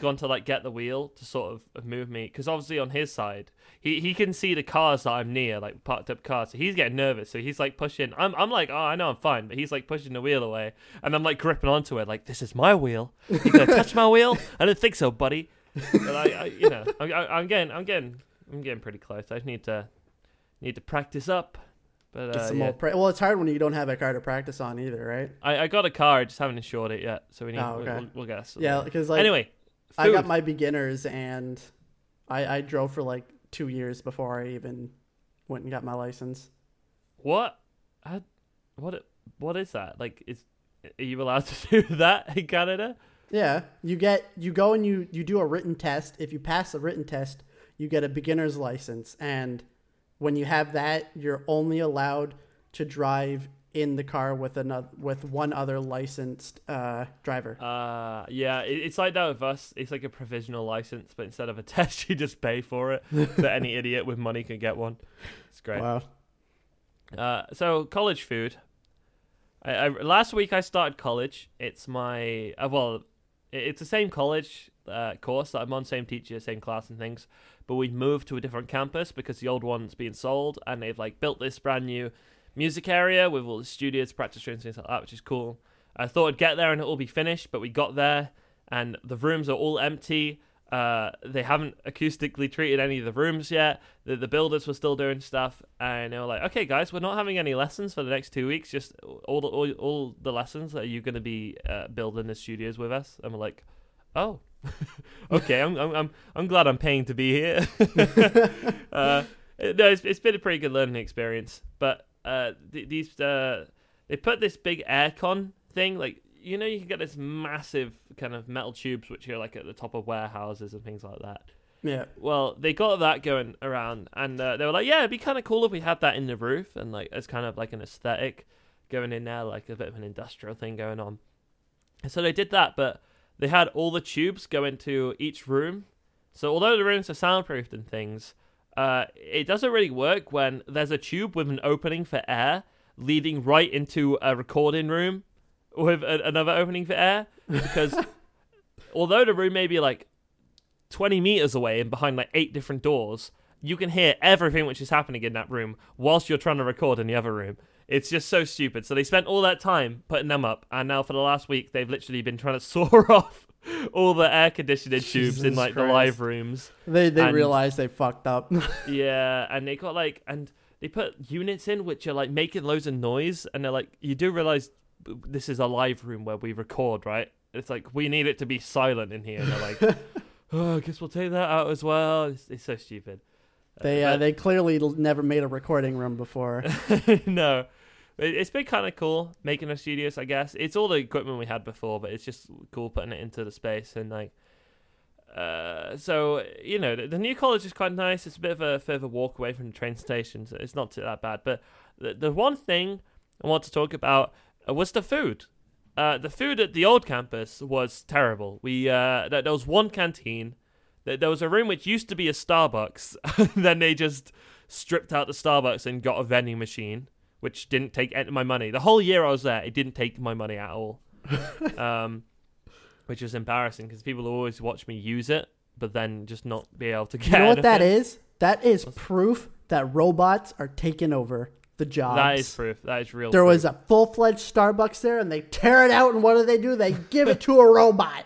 gone to like get the wheel to sort of move me, because obviously on his side he can see the cars that I'm near, like parked up cars, so he's getting nervous, so he's like pushing. I'm like, oh, I know I'm fine, but he's like pushing the wheel away, and I'm like gripping onto it like, this is my wheel, you gonna touch my wheel? I don't think so, buddy. But I'm getting pretty close. I just need to practice up. But, well, it's hard when you don't have a car to practice on either, right? I got a car, I just haven't insured it yet, so we need. Oh, okay. We'll get us. Yeah, because anyway, food. I got my beginners, and I drove for like 2 years before I even went and got my license. What? What is that? Like, are you allowed to do that in Canada? Yeah, you go and you do a written test. If you pass the written test, you get a beginner's license, and when you have that, you're only allowed to drive in the car with one other licensed driver. Yeah, it's like that with us. It's like a provisional license, but instead of a test, you just pay for it, so any idiot with money can get one. It's great. Wow. So college food. I last week I started college. It's my it's the same college course that I'm on, same teacher, same class and things, but we moved to a different campus because the old one's being sold, and they've like built this brand new music area with all the studios, practice rooms, things like that, which is cool. I thought I'd get there and it'll be finished, but we got there and the rooms are all empty. They haven't acoustically treated any of the rooms yet. The builders were still doing stuff, and they were like, okay guys, we're not having any lessons for the next 2 weeks, just all the lessons are you going to be building the studios with us. And we're like, oh, okay, I'm glad I'm paying to be here. No, it's been a pretty good learning experience. But they put this big aircon thing, like, you know, you can get this massive kind of metal tubes which are like at the top of warehouses and things like that. Yeah. Well, they got that going around, and they were like, yeah, it'd be kind of cool if we had that in the roof, and like as kind of like an aesthetic going in there, like a bit of an industrial thing going on. And so they did that, but they had all the tubes go into each room. So although the rooms are soundproofed and things, it doesn't really work when there's a tube with an opening for air leading right into a recording room with another opening for air. Because although the room may be like 20 meters away and behind like 8 different doors, you can hear everything which is happening in that room whilst you're trying to record in the other room. It's just so stupid. So they spent all that time putting them up, and now for the last week, they've literally been trying to saw off all the air conditioning tubes in like Christ. The live rooms. They realized they fucked up. Yeah, and they got like, and they put units in which are like making loads of noise, and they're like, you do realize this is a live room where we record, right? It's like, we need it to be silent in here. And they're like, oh, I guess we'll take that out as well. It's so stupid. They clearly never made a recording room before. No. It's been kind of cool making a studio, I guess. It's all the equipment we had before, but it's just cool putting it into the space. And like, so, you know, the new college is quite nice. It's a bit of a further walk away from the train station, so it's not that bad. But the one thing I want to talk about was the food. The food at the old campus was terrible. There was one canteen. There was a room which used to be a Starbucks. Then they just stripped out the Starbucks and got a vending machine, which didn't take any of my money. The whole year I was there, it didn't take my money at all. Which was embarrassing because people always watch me use it, but then just not be able to get it. You know what that is? That is proof that robots are taking over the jobs. That is proof. That is real. There was a full-fledged Starbucks there, and they tear it out, and what do? They give it to a robot.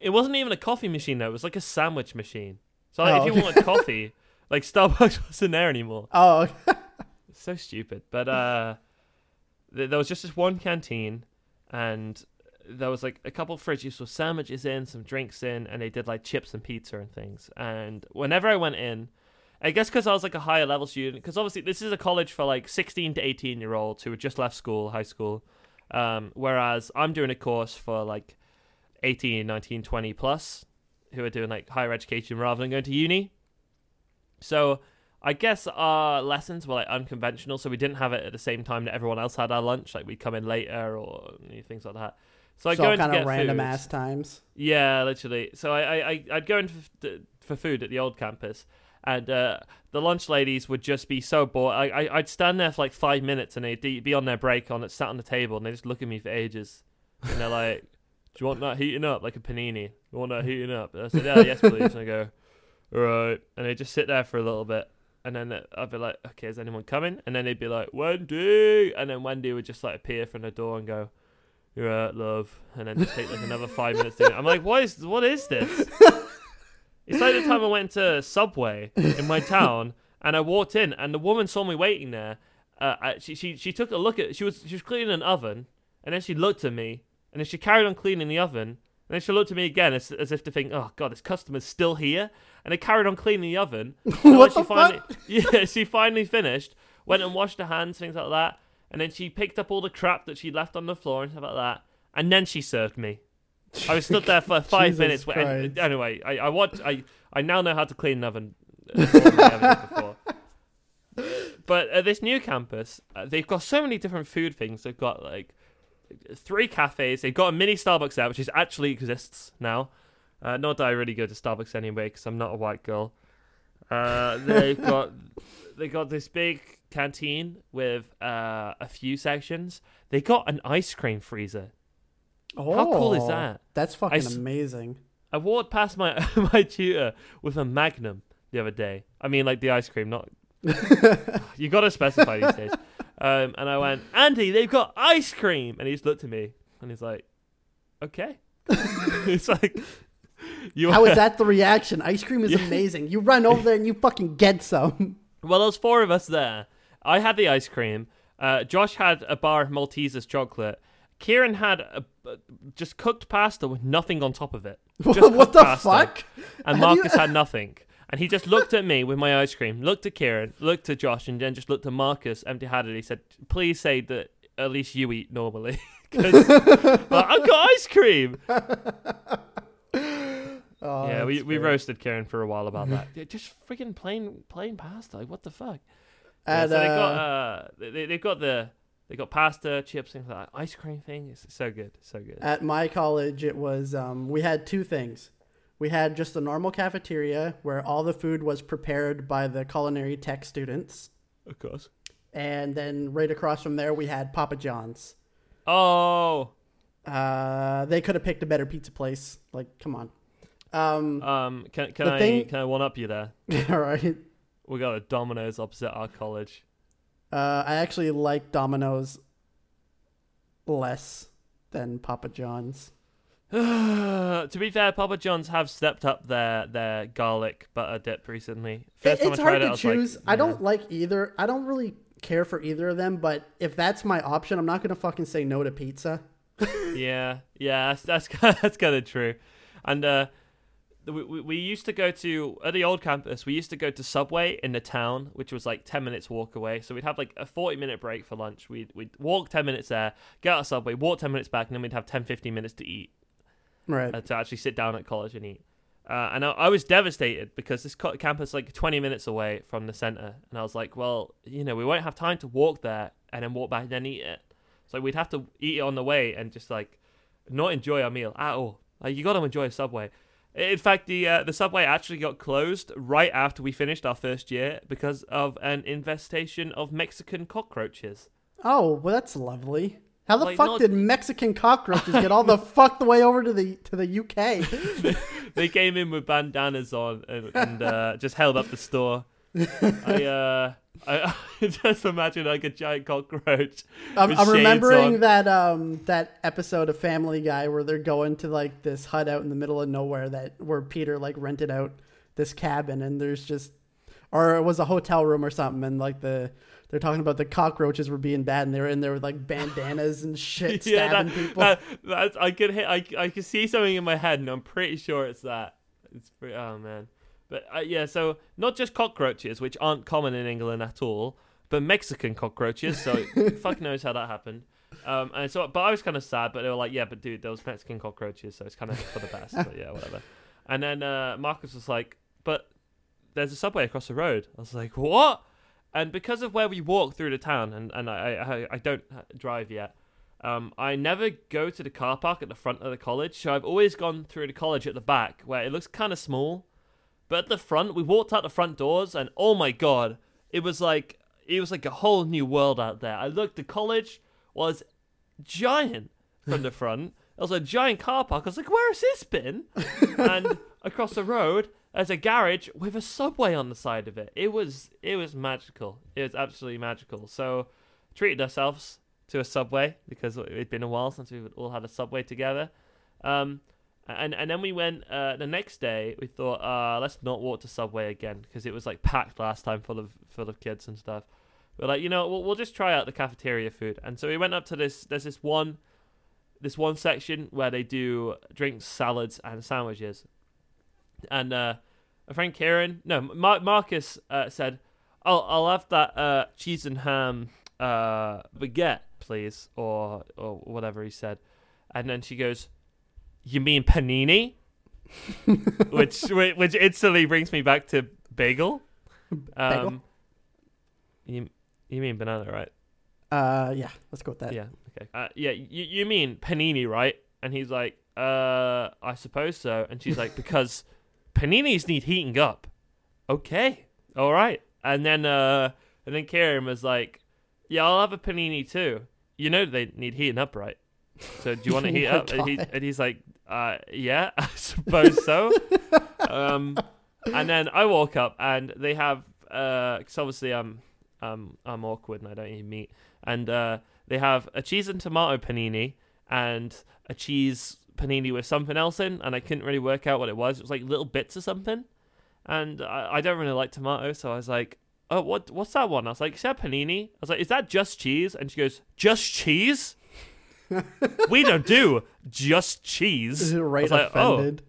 It wasn't even a coffee machine, though. It was like a sandwich machine. So like, if you want coffee, like Starbucks wasn't there anymore. Oh, okay. It's so stupid. But there was just this one canteen, and there was like a couple of fridges with sandwiches in, some drinks in, and they did like chips and pizza and things. And whenever I went in, I guess because I was like a higher level student, because obviously this is a college for like 16 to 18 year olds who had just left school, high school. Whereas I'm doing a course for like 18, 19, 20 plus who are doing like higher education rather than going to uni. So I guess our lessons were like unconventional. So we didn't have it at the same time that everyone else had our lunch. Like we'd come in later or things like that. So I go in to get random food. Ass times. Yeah, literally. So I'd go in for food at the old campus. And the lunch ladies would just be so bored. I'd stand there for like 5 minutes and they'd be on their break on it, sat on the table, and they just look at me for ages. And they're like, do you want that heating up? Like a panini. You want that heating up? And I said, yeah, yes, please. And I go, all right. And they just sit there for a little bit. And then I'd be like, okay, is anyone coming? And then they'd be like, Wendy. And then Wendy would just like appear from the door and go, you're out, love. And then just take like another 5 minutes doing it. I'm like, what is this? It's like the time I went to Subway in my town, and I walked in, and the woman saw me waiting there. She took a look at she was cleaning an oven, and then she looked at me, and then she carried on cleaning the oven, and then she looked at me again as if to think, oh god, this customer's still here, and I carried on cleaning the oven. What the fuck? Yeah, she finally finished, went and washed her hands, things like that, and then she picked up all the crap that she left on the floor and stuff like that, and then she served me. I was stood there for five Jesus minutes. Christ. Anyway, I now know how to clean an oven. Before. But at this new campus, they've got so many different food things. They've got like 3 cafes. They've got a mini Starbucks there, which is actually exists now. Not that I really go to Starbucks anyway, because I'm not a white girl. They got this big canteen with a few sections. They got an ice cream freezer. Oh, how cool is that? That's fucking amazing. I walked past my tutor with a Magnum the other day. I mean, like the ice cream, not... You got to specify these days. And I went, Andy, they've got ice cream. And he just looked at me and he's like, okay. It's like... How is that the reaction? Ice cream is amazing. You run over there and you fucking get some. Well, there was 4 of us there. I had the ice cream. Josh had a bar of Maltesers chocolate. Kieran had just cooked pasta with nothing on top of it. Just what the fuck? And Marcus had nothing. And he just looked at me with my ice cream, looked at Kieran, looked at Josh, and then just looked at Marcus empty-handed. He said, please say that at least you eat normally. Because I've got ice cream. Oh, yeah, we roasted Kieran for a while about that. Just freaking plain pasta. Like, what the fuck? And, so They got pasta, chips, things like that. Ice cream thing. It's so good. So good. At my college, it was, we had 2 things. We had just the normal cafeteria where all the food was prepared by the culinary tech students. Of course. And then right across from there, we had Papa John's. Oh. They could have picked a better pizza place. Like, come on. Can I one-up you there? All right. We got a Domino's opposite our college. I actually like Domino's less than Papa John's. To be fair, Papa John's have stepped up their garlic butter dip recently. It's hard to choose. I don't like either. I don't really care for either of them, but if that's my option, I'm not going to fucking say no to pizza. Yeah, that's kind of true. And We used to go to, at the old campus, we used to go to Subway in the town, which was like 10 minutes walk away. So we'd have like a 40-minute break for lunch. We'd walk 10 minutes there, get out of Subway, walk 10 minutes back, and then we'd have 10, 15 minutes to eat. Right. To actually sit down at college and eat. And I was devastated because this campus is like 20 minutes away from the center. And I was like, well, you know, we won't have time to walk there and then walk back and then eat it. So we'd have to eat it on the way and just like not enjoy our meal at all. Like, you got to enjoy Subway. In fact, the Subway actually got closed right after we finished our first year because of an infestation of Mexican cockroaches. Oh, well, that's lovely. How the fuck did Mexican cockroaches get all the fuck the way over to the UK? They came in with bandanas on and just held up the store. I just imagine like a giant cockroach. I'm remembering that episode of Family Guy where they're going to like this hut out in the middle of nowhere where Peter like rented out this cabin, and there's just, or it was a hotel room or something, and like they're talking about the cockroaches were being bad, and they were in there with like bandanas and shit, stabbing people. I could see something in my head, and I'm pretty sure it's that. It's pretty, oh man. But yeah, so not just cockroaches, which aren't common in England at all, but Mexican cockroaches. So fuck knows how that happened. And so, but I was kind of sad. But they were like, yeah, but dude, those Mexican cockroaches, so it's kind of for the best. But yeah, whatever. And then Marcus was like, but there's a subway across the road. I was like, what? And because of where we walk through the town, and I don't drive yet, I never go to the car park at the front of the college. So I've always gone through the college at the back, where it looks kind of small. But at the front, we walked out the front doors, and oh my god, it was like a whole new world out there. I looked, the college was giant from the front. It was a giant car park. I was like, where has this been? And across the road, there's a garage with a subway on the side of it. It was magical. It was absolutely magical. So treated ourselves to a subway, because it'd been a while since we all had a subway together. And then we went, the next day, we thought, let's not walk to Subway again, because it was like packed last time, full of kids and stuff. We were like, you know, we'll just try out the cafeteria food. And so we went up to this, there's this one section where they do drinks, salads, and sandwiches. And a friend, Marcus said, I'll have that cheese and ham baguette, please, or whatever he said. And then she goes, you mean panini? which instantly brings me back to bagel. Bagel? You mean banana, right? Yeah, let's go with that. Yeah, okay. Yeah, you mean panini, right? And he's like, I suppose so. And she's like, because paninis need heating up. Okay, all right. And then Kieran was like, yeah, I'll have a panini too. You know they need heating up, right? So do you want to heat up? And he's like, yeah, I suppose so. And then I walk up, and they have, because obviously I'm awkward and I don't eat meat, and they have a cheese and tomato panini and a cheese panini with something else in, and I couldn't really work out what it was. It was like little bits of something, and I don't really like tomato, so I was like, oh, what's that one? I was like, is that panini? I was like, is that just cheese? And she goes, just cheese? We don't do just cheese. Right, like, offended. Oh.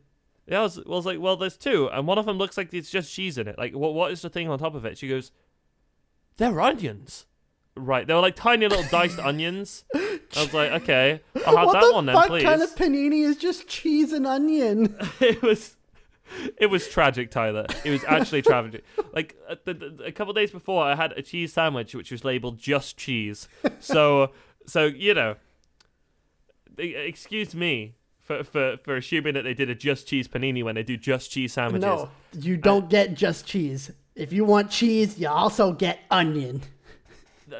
Yeah, I was like, well, there's two, and one of them looks like it's just cheese in it. Like, what is the thing on top of it? She goes, they're onions. Right, they were like tiny little diced onions. I was like, okay, I'll have that one then, please. What kind of panini is just cheese and onion? It was tragic, Tyler. It was actually tragic. Like a couple days before, I had a cheese sandwich which was labeled just cheese. So you know. Excuse me for assuming that they did a just cheese panini when they do just cheese sandwiches. No, you don't get just cheese. If you want cheese, you also get onion.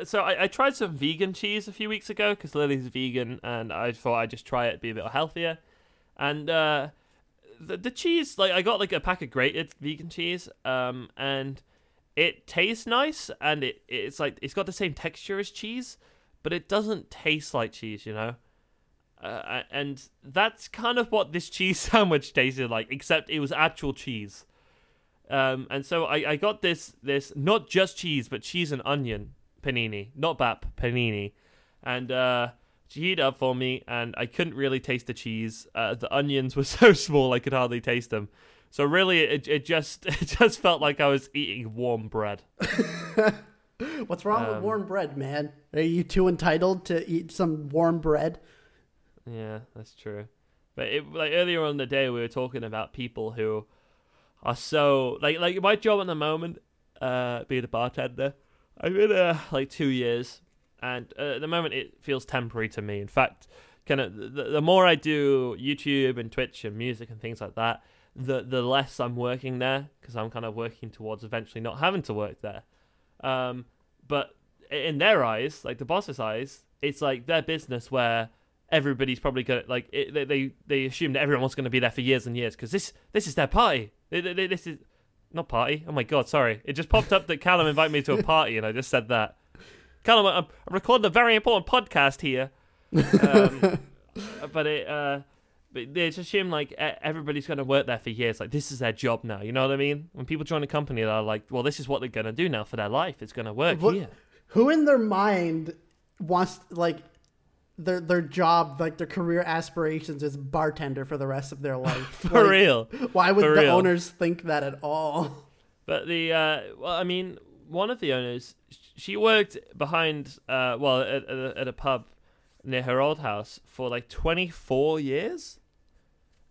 So I tried some vegan cheese a few weeks ago because Lily's vegan, and I thought I'd just try it, be a bit healthier. And the cheese, like I got like a pack of grated vegan cheese, and it tastes nice, and it's like it's got the same texture as cheese, but it doesn't taste like cheese, you know. And that's kind of what this cheese sandwich tasted like, except it was actual cheese. And so I got this not just cheese, but cheese and onion panini, not bap panini. And she heated up for me, and I couldn't really taste the cheese. The onions were so small I could hardly taste them. So really, it just felt like I was eating warm bread. What's wrong with warm bread, man? Are you too entitled to eat some warm bread? Yeah, that's true. But like earlier on in the day, we were talking about people who are so like my job at the moment, being a bartender, I've been like 2 years, and at the moment it feels temporary to me. In fact, kind of the more I do YouTube and Twitch and music and things like that, the less I'm working there, because I'm kind of working towards eventually not having to work there. But in their eyes, like the boss's eyes, it's like their business where everybody's probably gonna like it, they assume that everyone's gonna be there for years and years, because this is their party. This is not party. Oh my god, sorry, it just popped up that Callum invited me to a party, and I just said that. Callum, I'm recording a very important podcast here. But it But it's a shame, like, everybody's going to work there for years. Like, this is their job now, you know what I mean? When people join a company, they're like, well, this is what they're going to do now for their life. It's going to work here. Who in their mind wants, like, their job, like, their career aspirations is bartender for the rest of their life? For like, real. Why would the owners think that at all? But the, well, I mean, one of the owners, she worked behind, well, at a pub near her old house for like 24 years.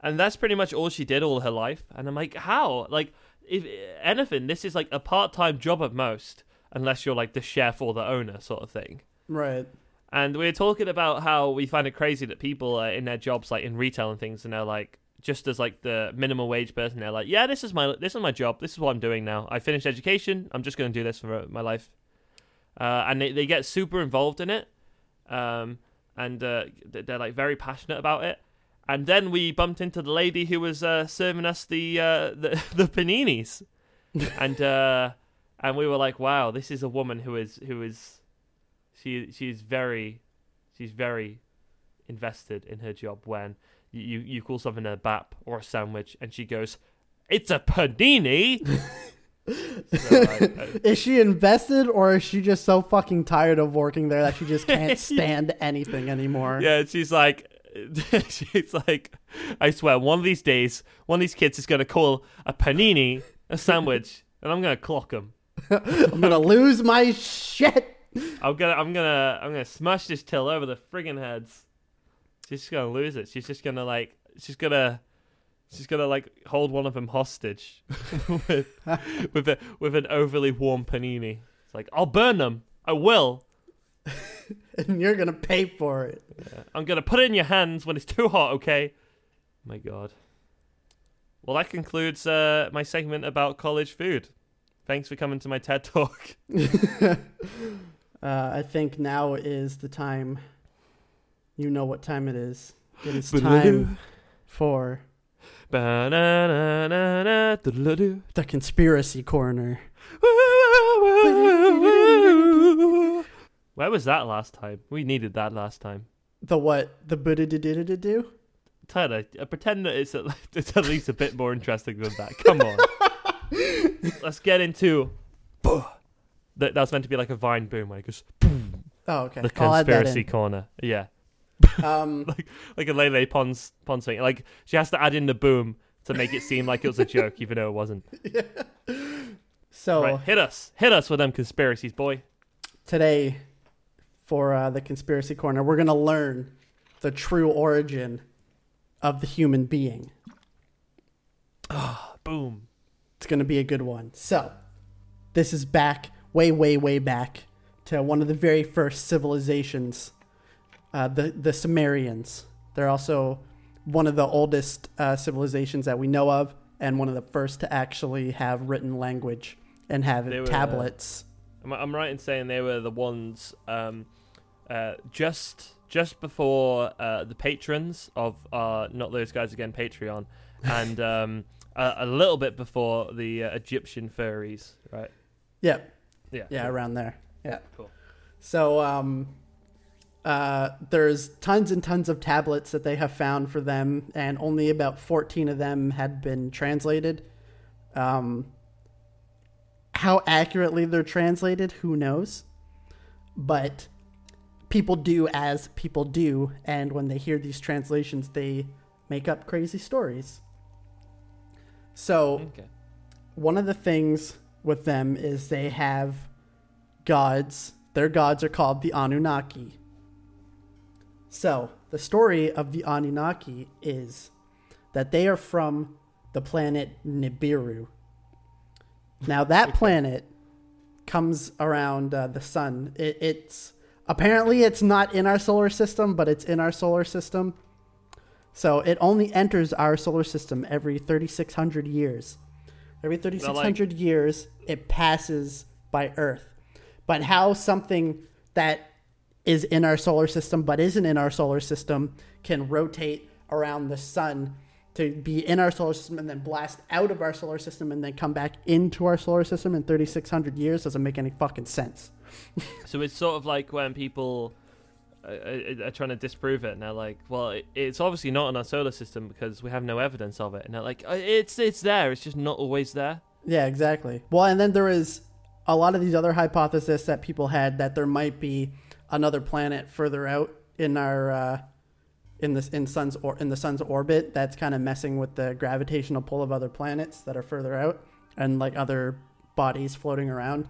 And that's pretty much all she did all her life. And I'm like, how? Like, if anything, this is like a part-time job at most, unless you're like the chef or the owner sort of thing. Right. And we were talking about how we find it crazy that people are in their jobs, like in retail and things, and they're like, just as like the minimum wage person, they're like, yeah, this is my job. This is what I'm doing now. I finished education. I'm just going to do this for my life. And they get super involved in it. And they're like very passionate about it. And then we bumped into the lady who was serving us the paninis, and we were like, wow, this is a woman who is very invested in her job. When you call something a bap or a sandwich, and she goes, "It's a panini." So is she invested, or is she just so fucking tired of working there that she just can't stand anything anymore? Yeah, she's like, I swear, one of these kids is going to call a panini a sandwich, and I'm going to clock them. I'm going to lose my shit. I'm going to smash this till over the friggin' heads. She's just going to lose it. She's gonna like hold one of them hostage with an overly warm panini. It's like, I'll burn them. I will. And you're gonna pay for it. Yeah. I'm gonna put it in your hands when it's too hot. Okay. My God. Well, that concludes my segment about college food. Thanks for coming to my TED Talk. I think now is the time. You know what time it is. It is time for the Conspiracy Corner. Where was that last time? We needed that last time. The what? The ba-da-da-da-da-do? Tyler, pretend that it's at least a bit more interesting than that. Come on. Let's get into... That was meant to be like a vine boom where it goes... Oh, okay. The Conspiracy Corner. Yeah. Like a Lele Pons thing. Like, she has to add in the boom to make it seem like it was a joke, even though it wasn't. Yeah. So right, hit us with them conspiracies, boy. Today, for the Conspiracy Corner, we're gonna learn the true origin of the human being. Ah, boom! It's gonna be a good one. So, this is back way, way, way back to one of the very first civilizations. The Sumerians. They're also one of the oldest civilizations that we know of, and one of the first to actually have written language and have tablets. I'm right in saying they were the ones just before the patrons of Not Those Guys Again Patreon, and a little bit before the Egyptian furries, right? Yeah. Yeah. Yeah, cool. Around there. Yeah. Cool. So... there's tons and tons of tablets that they have found for them, and only about 14 of them had been translated. How accurately they're translated, who knows? But people do as people do, and when they hear these translations, they make up crazy stories. So, okay. One of the things with them is they have gods. Their gods are called the Anunnaki. So, the story of the Anunnaki is that they are from the planet Nibiru. Now, that planet comes around the sun. It's apparently, it's not in our solar system, but it's in our solar system. So, it only enters our solar system every 3,600 years. Every 3,600 years, it passes by Earth. But how something that is in our solar system but isn't in our solar system can rotate around the sun to be in our solar system and then blast out of our solar system and then come back into our solar system in 3,600 years doesn't make any fucking sense. So it's sort of like when people are trying to disprove it, and they're like, well, it's obviously not in our solar system because we have no evidence of it. And they're like, it's there, it's just not always there. Yeah, exactly. Well, and then there is a lot of these other hypotheses that people had that there might be another planet further out in our in the sun's orbit that's kind of messing with the gravitational pull of other planets that are further out, and like other bodies floating around.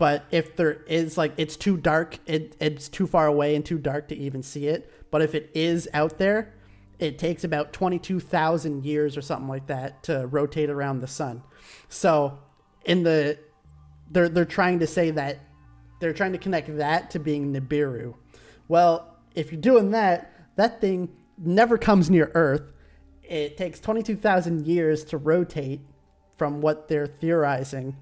But if there is, like, it's too dark, it's too far away and too dark to even see it. But if it is out there, it takes about 22,000 years or something like that to rotate around the sun. So they're trying to say that they're trying to connect that to being Nibiru. Well, if you're doing that, that thing never comes near Earth. It takes 22,000 years to rotate from what they're theorizing.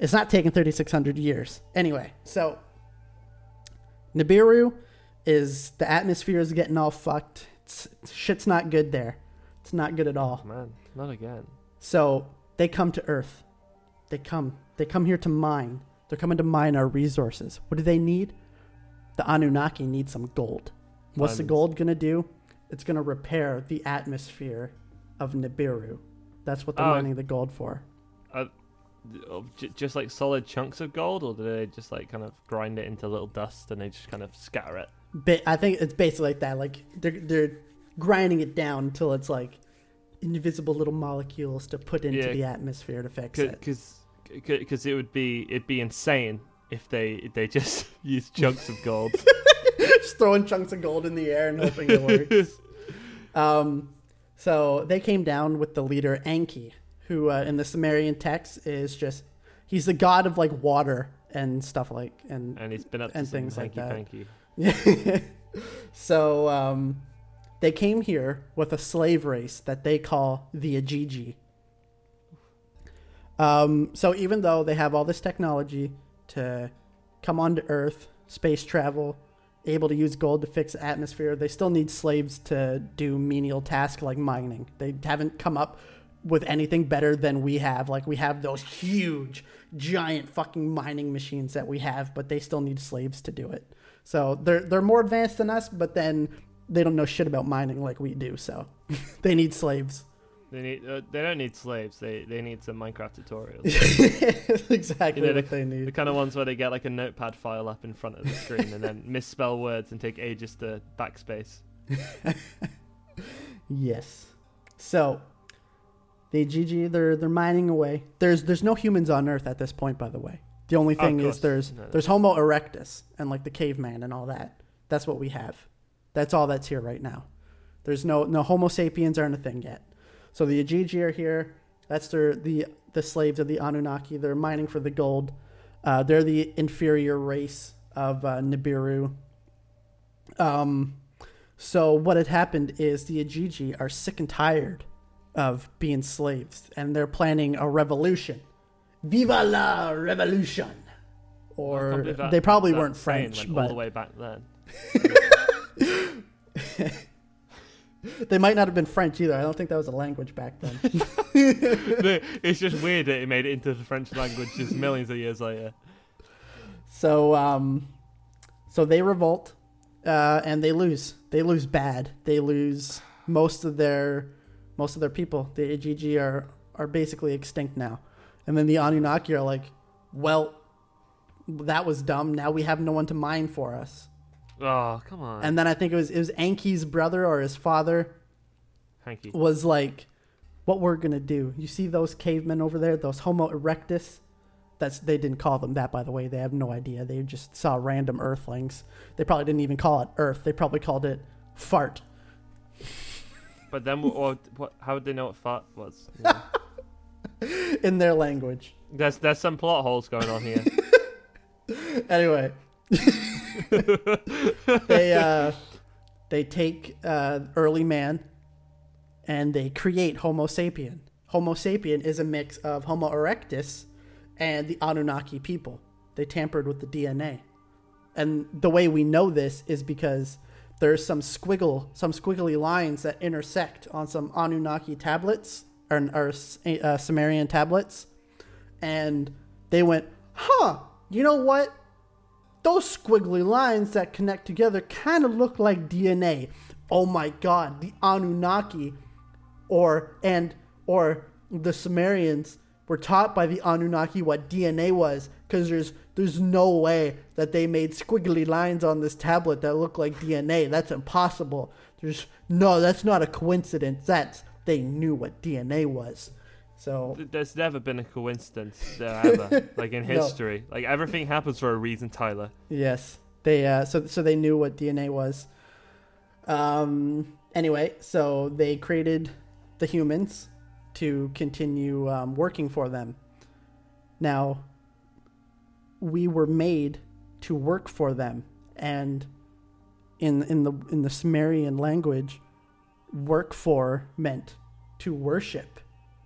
It's not taking 3,600 years. Anyway, so Nibiru is, the atmosphere is getting all fucked. Shit's not good there. It's not good at all. Man, not again. So they come to Earth. They come here to mine. They're coming to mine our resources. What do they need? The Anunnaki need some gold. What's the gold going to do? It's going to repair the atmosphere of Nibiru. That's what they're mining the gold for. Just like solid chunks of gold, or do they just like kind of grind it into little dust and they just kind of scatter it? I think it's basically like that. Like they're grinding it down until it's like invisible little molecules to put into the atmosphere to fix it. Because it'd be insane if they just used chunks of gold. Just throwing chunks of gold in the air and hoping it works. So they came down with the leader Anki, who in the Sumerian text is just, he's the god of like water and stuff like, and he's been up to things like that. Yeah. So they came here with a slave race that they call the Igigi. So even though they have all this technology to come onto Earth, space travel, able to use gold to fix the atmosphere, they still need slaves to do menial tasks like mining. They haven't come up with anything better than we have. Like, we have those huge, giant fucking mining machines that we have, but they still need slaves to do it. So they're more advanced than us, but then they don't know shit about mining like we do, so they need slaves. They don't need slaves. They need some Minecraft tutorials. Exactly, you know, what they need. The kind of ones where they get like a notepad file up in front of the screen and then misspell words and take ages to backspace. Yes. So the Igigi, they're mining away. There's no humans on Earth at this point, by the way. The only thing is there's Homo erectus and like the caveman and all that. That's what we have. That's all that's here right now. There's no Homo sapiens aren't a thing yet. So the Igigi are here. That's the slaves of the Anunnaki. They're mining for the gold. They're the inferior race of Nibiru. So what had happened is the Igigi are sick and tired of being slaves, and they're planning a revolution. Viva la revolution! Or they probably weren't French, but all the way back then. They might not have been French either. I don't think that was a language back then. It's just weird that it made it into the French language just millions of years later. So so they revolt and they lose. They lose bad. They lose most of their people. The Igigi are basically extinct now. And then the Anunnaki are like, well, that was dumb. Now we have no one to mine for us. Oh, come on. And then I think it was Anki's brother or his father was like, what we're going to do. You see those cavemen over there, those Homo erectus? They didn't call them that, by the way. They have no idea. They just saw random earthlings. They probably didn't even call it Earth. They probably called it fart. But then how would they know what fart was? Yeah. In their language. There's some plot holes going on here. Anyway. They take early man and they create Homo sapien. Homo sapien is a mix of Homo erectus and the Anunnaki people. They tampered with the DNA. And the way we know this is because there's some squiggly lines that intersect on some Anunnaki tablets or Sumerian tablets. And they went, huh, you know what? Those squiggly lines that connect together kind of look like DNA. Oh my God, the Anunnaki or the Sumerians were taught by the Anunnaki what DNA was, because there's no way that they made squiggly lines on this tablet that look like DNA. That's impossible. That's not a coincidence. They knew what DNA was. So there's never been a coincidence there ever, like in history. No. Like everything happens for a reason, Tyler. Yes, they so they knew what DNA was. Anyway, so they created the humans to continue working for them. Now, we were made to work for them, and in the Sumerian language, work for meant to worship.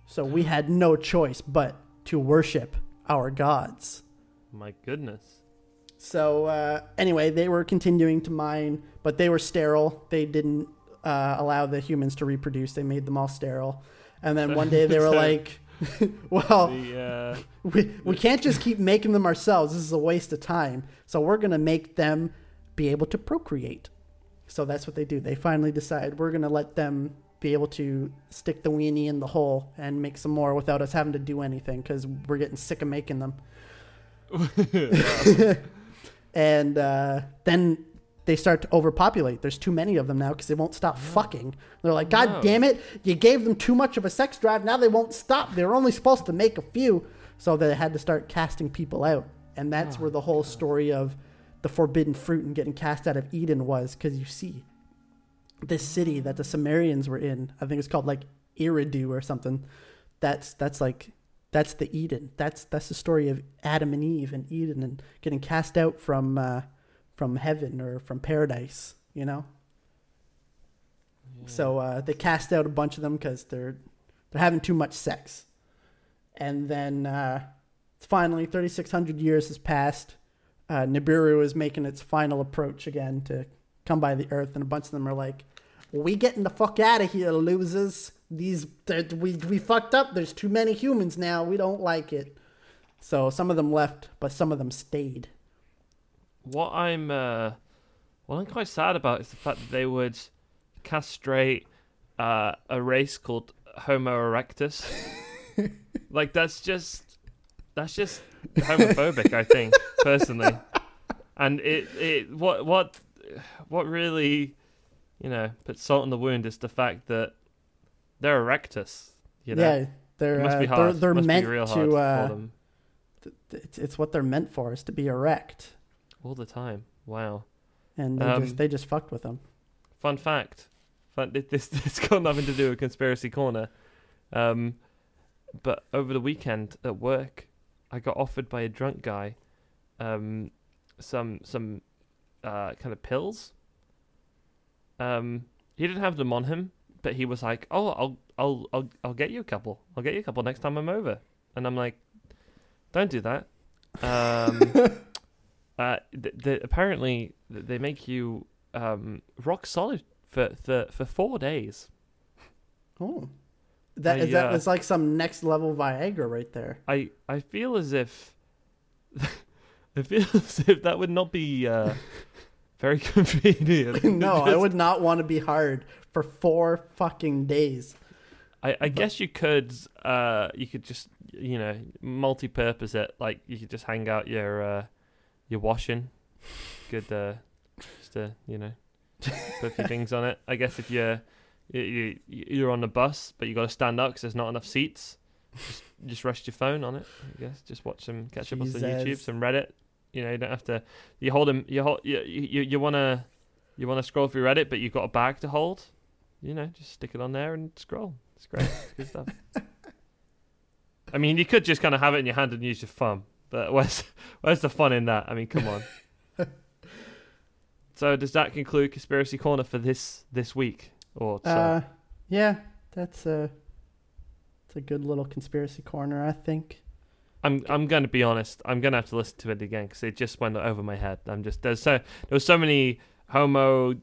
So we had no choice but to worship our gods. My goodness. So anyway, they were continuing to mine, but they were sterile. They didn't allow the humans to reproduce. They made them all sterile. And then one day they were like, well, we can't just keep making them ourselves. This is a waste of time. So we're going to make them be able to procreate. So that's what they do. They finally decide we're going to let them be able to stick the weenie in the hole and make some more without us having to do anything, because we're getting sick of making them. And then they start to overpopulate. There's too many of them now because they won't stop fucking. They're like, God damn it, you gave them too much of a sex drive. Now they won't stop. They were only supposed to make a few. So they had to start casting people out. And that's where the whole story of the forbidden fruit and getting cast out of Eden was, because you see this city that the Sumerians were in, I think it's called like Eridu or something. That's the Eden. That's the story of Adam and Eve and Eden and getting cast out from heaven or from paradise, you know? Yeah. So they cast out a bunch of them because they're having too much sex. And then finally 3,600 years has passed. Nibiru is making its final approach again to come by the earth, and a bunch of them are like, we getting the fuck out of here, losers. We fucked up. There's too many humans now. We don't like it. So some of them left, but some of them stayed. What I'm quite sad about is the fact that they would castrate a race called Homo erectus. Like that's just homophobic, I think, personally. And what really, you know, puts salt in the wound is the fact that they're erectus. You know? Yeah, they're meant to. It's what they're meant for, is to be erect. All the time. Wow. And they just fucked with them. Fun fact. This got nothing to do with Conspiracy Corner. But over the weekend at work, I got offered by a drunk guy some kind of pills. He didn't have them on him, but he was like, "Oh, I'll get you a couple. I'll get you a couple next time I'm over." And I'm like, "Don't do that." Apparently, they make you rock solid for 4 days. Oh, that is like some next level Viagra right there. I feel as if that would not be very convenient. No, I would not want to be hard for 4 fucking days. I guess you could just, you know, multi-purpose it. Like you could just hang out your washing, good, just to, you know, put a few things on it. I guess if you're on the bus, but you got to stand up because there's not enough seats, just rest your phone on it. I guess just watch some, catch up on some YouTube, some Reddit. You know, you don't have to. You wanna scroll through Reddit, but you've got a bag to hold. You know, just stick it on there and scroll. It's great, it's good stuff. I mean, you could just kind of have it in your hand and use your thumb. But where's the fun in that? I mean, come on. So does that conclude Conspiracy Corner for this week? Or yeah, that's a good little Conspiracy Corner, I think. I'm going to be honest. I'm going to have to listen to it again because it just went over my head. There were so many Homo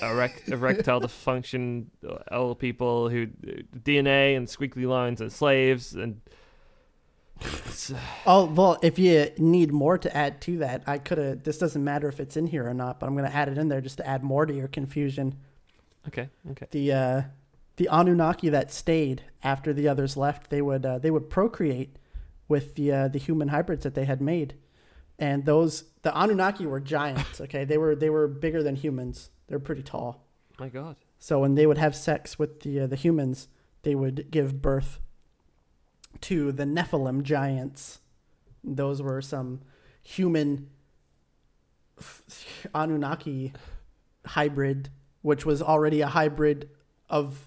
erectile dysfunction old people who DNA and squiggly lines and slaves and. Oh, well, if you need more to add to that, I could have. This doesn't matter if it's in here or not, but I'm going to add it in there just to add more to your confusion. Okay. The Anunnaki that stayed after the others left, they would procreate with the human hybrids that they had made, and the Anunnaki were giants. Okay, they were bigger than humans. They're pretty tall. My God. So when they would have sex with the humans, they would give birth to the Nephilim giants. Those were some human Anunnaki hybrid, which was already a hybrid of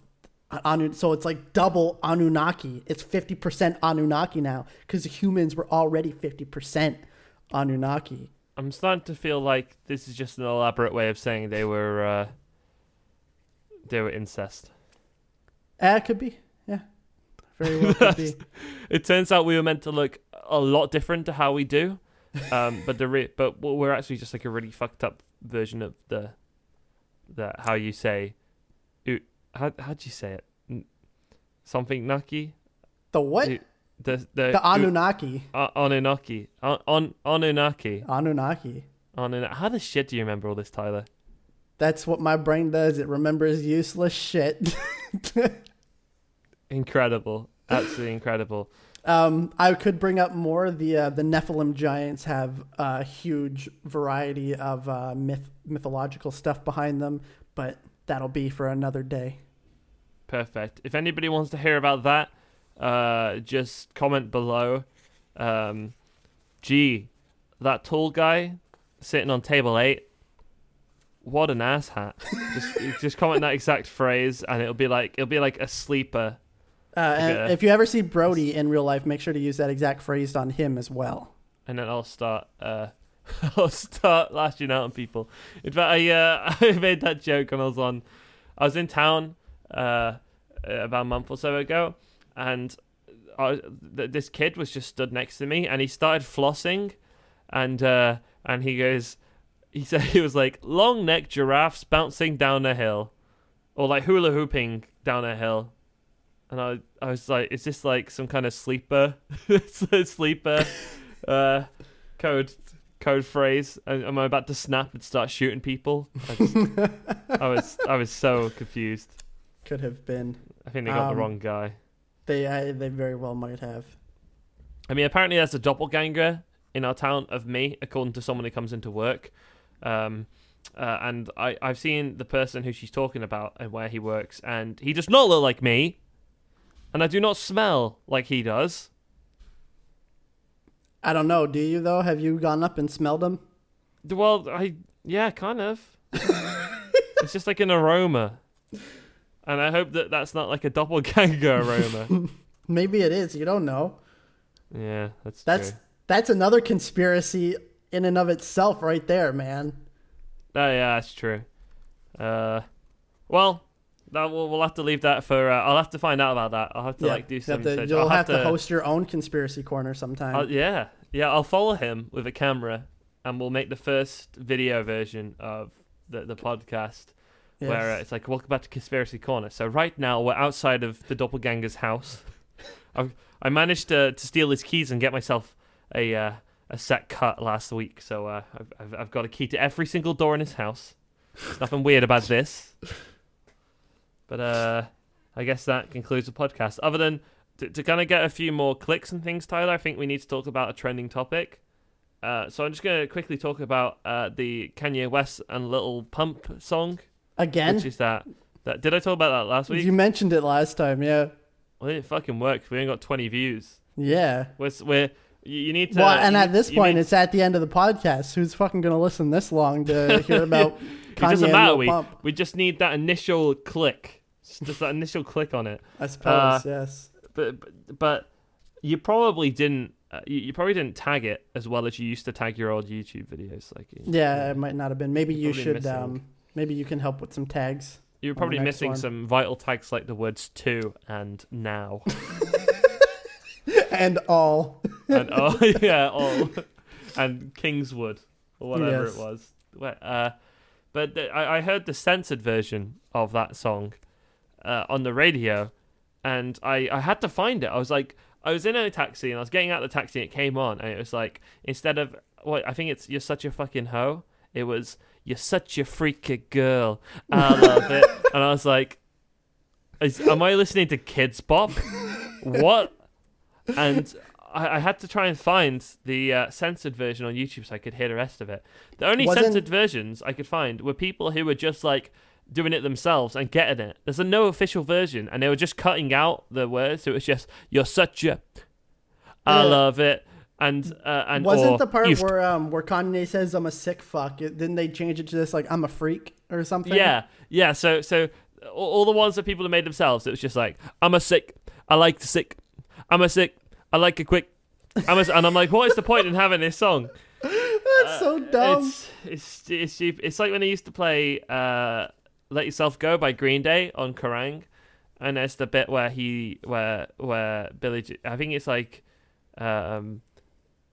Anunnaki. So it's like double Anunnaki. It's 50% Anunnaki now because the humans were already 50% Anunnaki. I'm starting to feel like this is just an elaborate way of saying they were incest. It could be, yeah. Very well could be. It turns out we were meant to look a lot different to how we do, but we're actually just like a really fucked up version of the how you say. How'd you say it? Something Naki? The what? The Anunnaki. Anunnaki. Anunnaki. How the shit do you remember all this, Tyler? That's what my brain does. It remembers useless shit. Incredible. Absolutely incredible. I could bring up more. The Nephilim giants have a huge variety of mythological stuff behind them, but that'll be for another day. Perfect. If anybody wants to hear about that, just comment below. Gee, that tall guy sitting on table 8, what an asshat. just comment that exact phrase and it'll be like a sleeper. And if you ever see Brody in real life, make sure to use that exact phrase on him as well. And then I'll start lashing out on people. In fact, I made that joke when I was in town about a month or so ago, and this kid was just stood next to me, and he started flossing, and he was like long neck giraffes bouncing down a hill, or like hula hooping down a hill, and I was like, is this like some kind of sleeper code phrase? Am I about to snap and start shooting people? I was so confused. Could have been. I think they got the wrong guy. They very well might have. I mean, apparently there's a doppelganger in our town of me, according to someone who comes into work. And I've seen the person who she's talking about and where he works, and he does not look like me, and I do not smell like he does. I don't know. Do you, though? Have you gone up and smelled them? Well, yeah, kind of. It's just like an aroma. And I hope that that's not like a doppelganger aroma. Maybe it is. You don't know. Yeah, that's true. That's another conspiracy in and of itself right there, man. Oh, yeah, that's true. Well, we'll have to leave that for... I'll have to find out about that. I'll have to do some research. You'll have to host your own conspiracy corner sometime. I'll follow him with a camera, and we'll make the first video version of the podcast, yes, where it's like, welcome back to Conspiracy Corner. So right now, we're outside of the doppelganger's house. I managed to steal his keys and get myself a set cut last week, so I've got a key to every single door in his house. There's nothing weird about this. But I guess that concludes the podcast. Other than to kind of get a few more clicks and things, Tyler, I think we need to talk about a trending topic. So I'm just going to quickly talk about the Kanye West and Little Pump song. Again? Which is that. Did I talk about that last week? You mentioned it last time, yeah. Well, it didn't fucking work. We ain't got 20 views. Yeah. We're you need to... Well, and at this point, it's at the end of the podcast. Who's fucking going to listen this long to hear about Kanye? It doesn't matter. We just need that initial click. Just that initial click on it, I suppose. Yes, but you probably didn't. You probably didn't tag it as well as you used to tag your old YouTube videos. Like, it might not have been. Maybe you should. Maybe you can help with some tags. You're probably missing some vital tags like the words "to" and "now" and "all" and "all." Yeah, "all" and Kingswood or whatever it was. But I heard the censored version of that song on the radio, and I had to find it. I was like, I was in a taxi and I was getting out of the taxi and it came on and it was like, instead of, well, I think it's "You're such a fucking hoe," it was "You're such a freaky girl, I love it." And I was like, am I listening to Kids Bop? What? And I had to try and find the censored version on YouTube so I could hear the rest of it. The only censored versions I could find were people who were just like doing it themselves and getting it. There's no official version, and they were just cutting out the words. So it was just "You're such a, I love it." And wasn't the part where Kanye says "I'm a sick fuck"? Didn't they change it to this like "I'm a freak" or something? Yeah. So all the ones that people have made themselves, it was just like "I'm a sick," "I like the sick," "I'm a sick," "I like a quick," and I'm like, what is the point in having this song? That's so dumb. It's stupid. It's like when I used to play "Let Yourself Go" by Green Day on Kerrang, and there's the bit where Billy, I think it's like,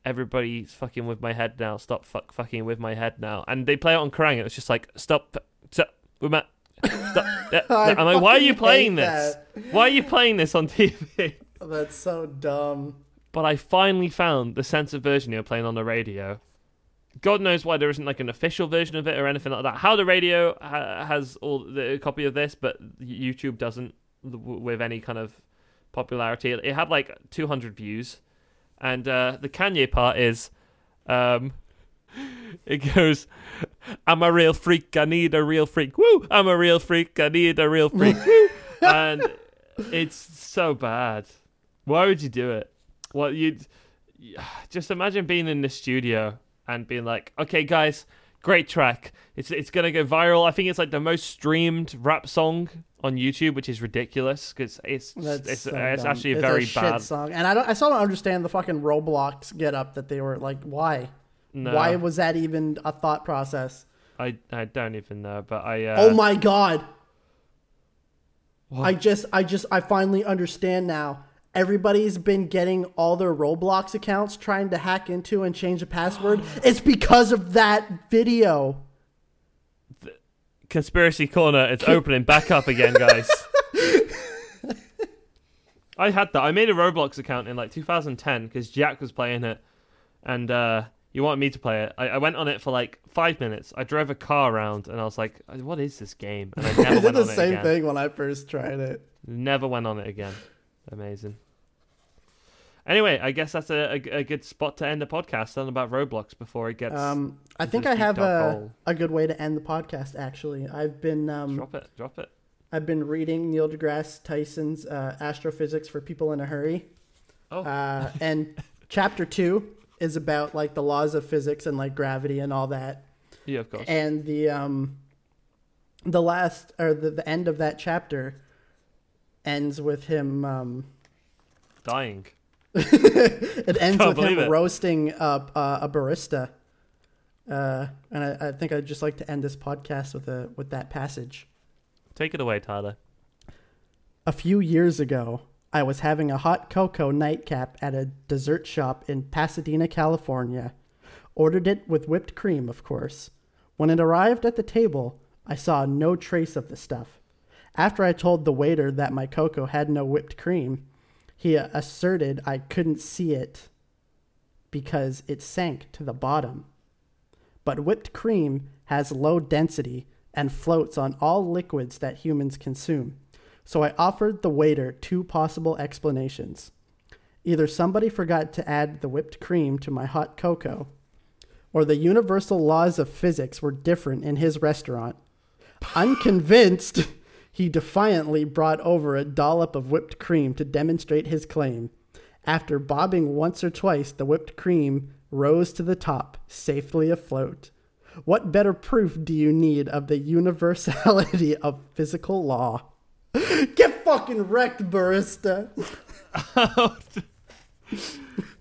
"Everybody's fucking with my head now. Stop fucking with my head now." And they play it on Kerrang. It was just like, "Stop with my." Stop. I'm like, why are you playing this? Why are you playing this on TV? Oh, that's so dumb. But I finally found the censored version you were playing on the radio. God knows why there isn't like an official version of it or anything like that. How the radio has all the copy of this, but YouTube doesn't with any kind of popularity. It had like 200 views. And the Kanye part is, it goes, "I'm a real freak, I need a real freak, woo! I'm a real freak, I need a real freak, woo!" And it's so bad. Why would you do it? Well, you'd just imagine being in the studio and being like, "Okay, guys, great track. It's gonna go viral." I think it's like the most streamed rap song on YouTube, which is ridiculous because it's actually a very bad song. And I still don't understand the fucking Roblox get up that they were like, why? No. Why was that even a thought process? I don't even know. But oh my god! What? I finally understand now. Everybody's been getting all their Roblox accounts, trying to hack into and change the password. It's because of that video. The Conspiracy Corner, it's opening back up again, guys. I had that. I made a Roblox account in like 2010 because Jack was playing it. And you wanted me to play it. I went on it for like 5 minutes. I drove a car around and I was like, what is this game? And I never went on it again. I did the same thing when I first tried it. Never went on it again. Amazing. Anyway, I guess that's a good spot to end the podcast. Something about Roblox before it gets... I think I have a good way to end the podcast, actually. I've been... Drop it. I've been reading Neil deGrasse Tyson's Astrophysics for People in a Hurry. Oh. And chapter 2 is about, like, the laws of physics and, like, gravity and all that. Yeah, of course. And the end of that chapter... ends with him dying. It ends with him roasting up a barista, and I think I'd just like to end this podcast with that passage. Take it away, Tyler. A few years ago, I was having a hot cocoa nightcap at a dessert shop in Pasadena, California. Ordered it with whipped cream, of course. When it arrived at the table, I saw no trace of the stuff. After I told the waiter that my cocoa had no whipped cream, he asserted I couldn't see it because it sank to the bottom. But whipped cream has low density and floats on all liquids that humans consume. So I offered the waiter two possible explanations. Either somebody forgot to add the whipped cream to my hot cocoa, or the universal laws of physics were different in his restaurant. Unconvinced... he defiantly brought over a dollop of whipped cream to demonstrate his claim. After bobbing once or twice, the whipped cream rose to the top, safely afloat. What better proof do you need of the universality of physical law? Get fucking wrecked, barista.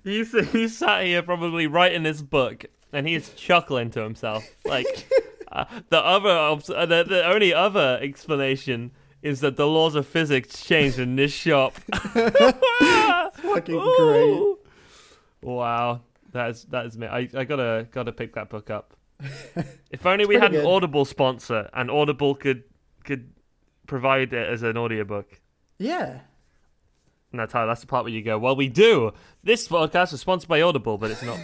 He sat here probably writing this book, and he's chuckling to himself, like... the only other explanation is that the laws of physics changed in this shop. It's fucking Ooh. Great! Wow, that is me. I gotta pick that book up. If only we had an Audible sponsor, and Audible could provide it as an audiobook. Yeah. And that's how, that's the part where you go, well, we do. This podcast is sponsored by Audible, but it's not.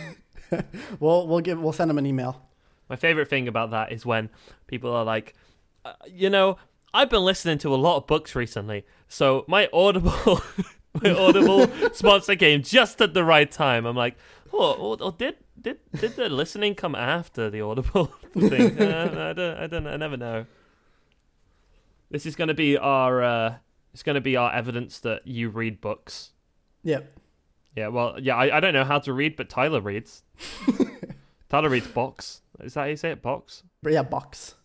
We'll send them an email. My favorite thing about that is when people are like, you know, I've been listening to a lot of books recently, so my Audible sponsor came just at the right time. I'm like, oh did the listening come after the Audible thing? I don't. I never know. This is going to be our. It's going to be our evidence that you read books. Yep. Yeah. Well. Yeah. I don't know how to read, but Tyler reads. Tyler reads box. Is that how you say it? Box. Yeah. Box.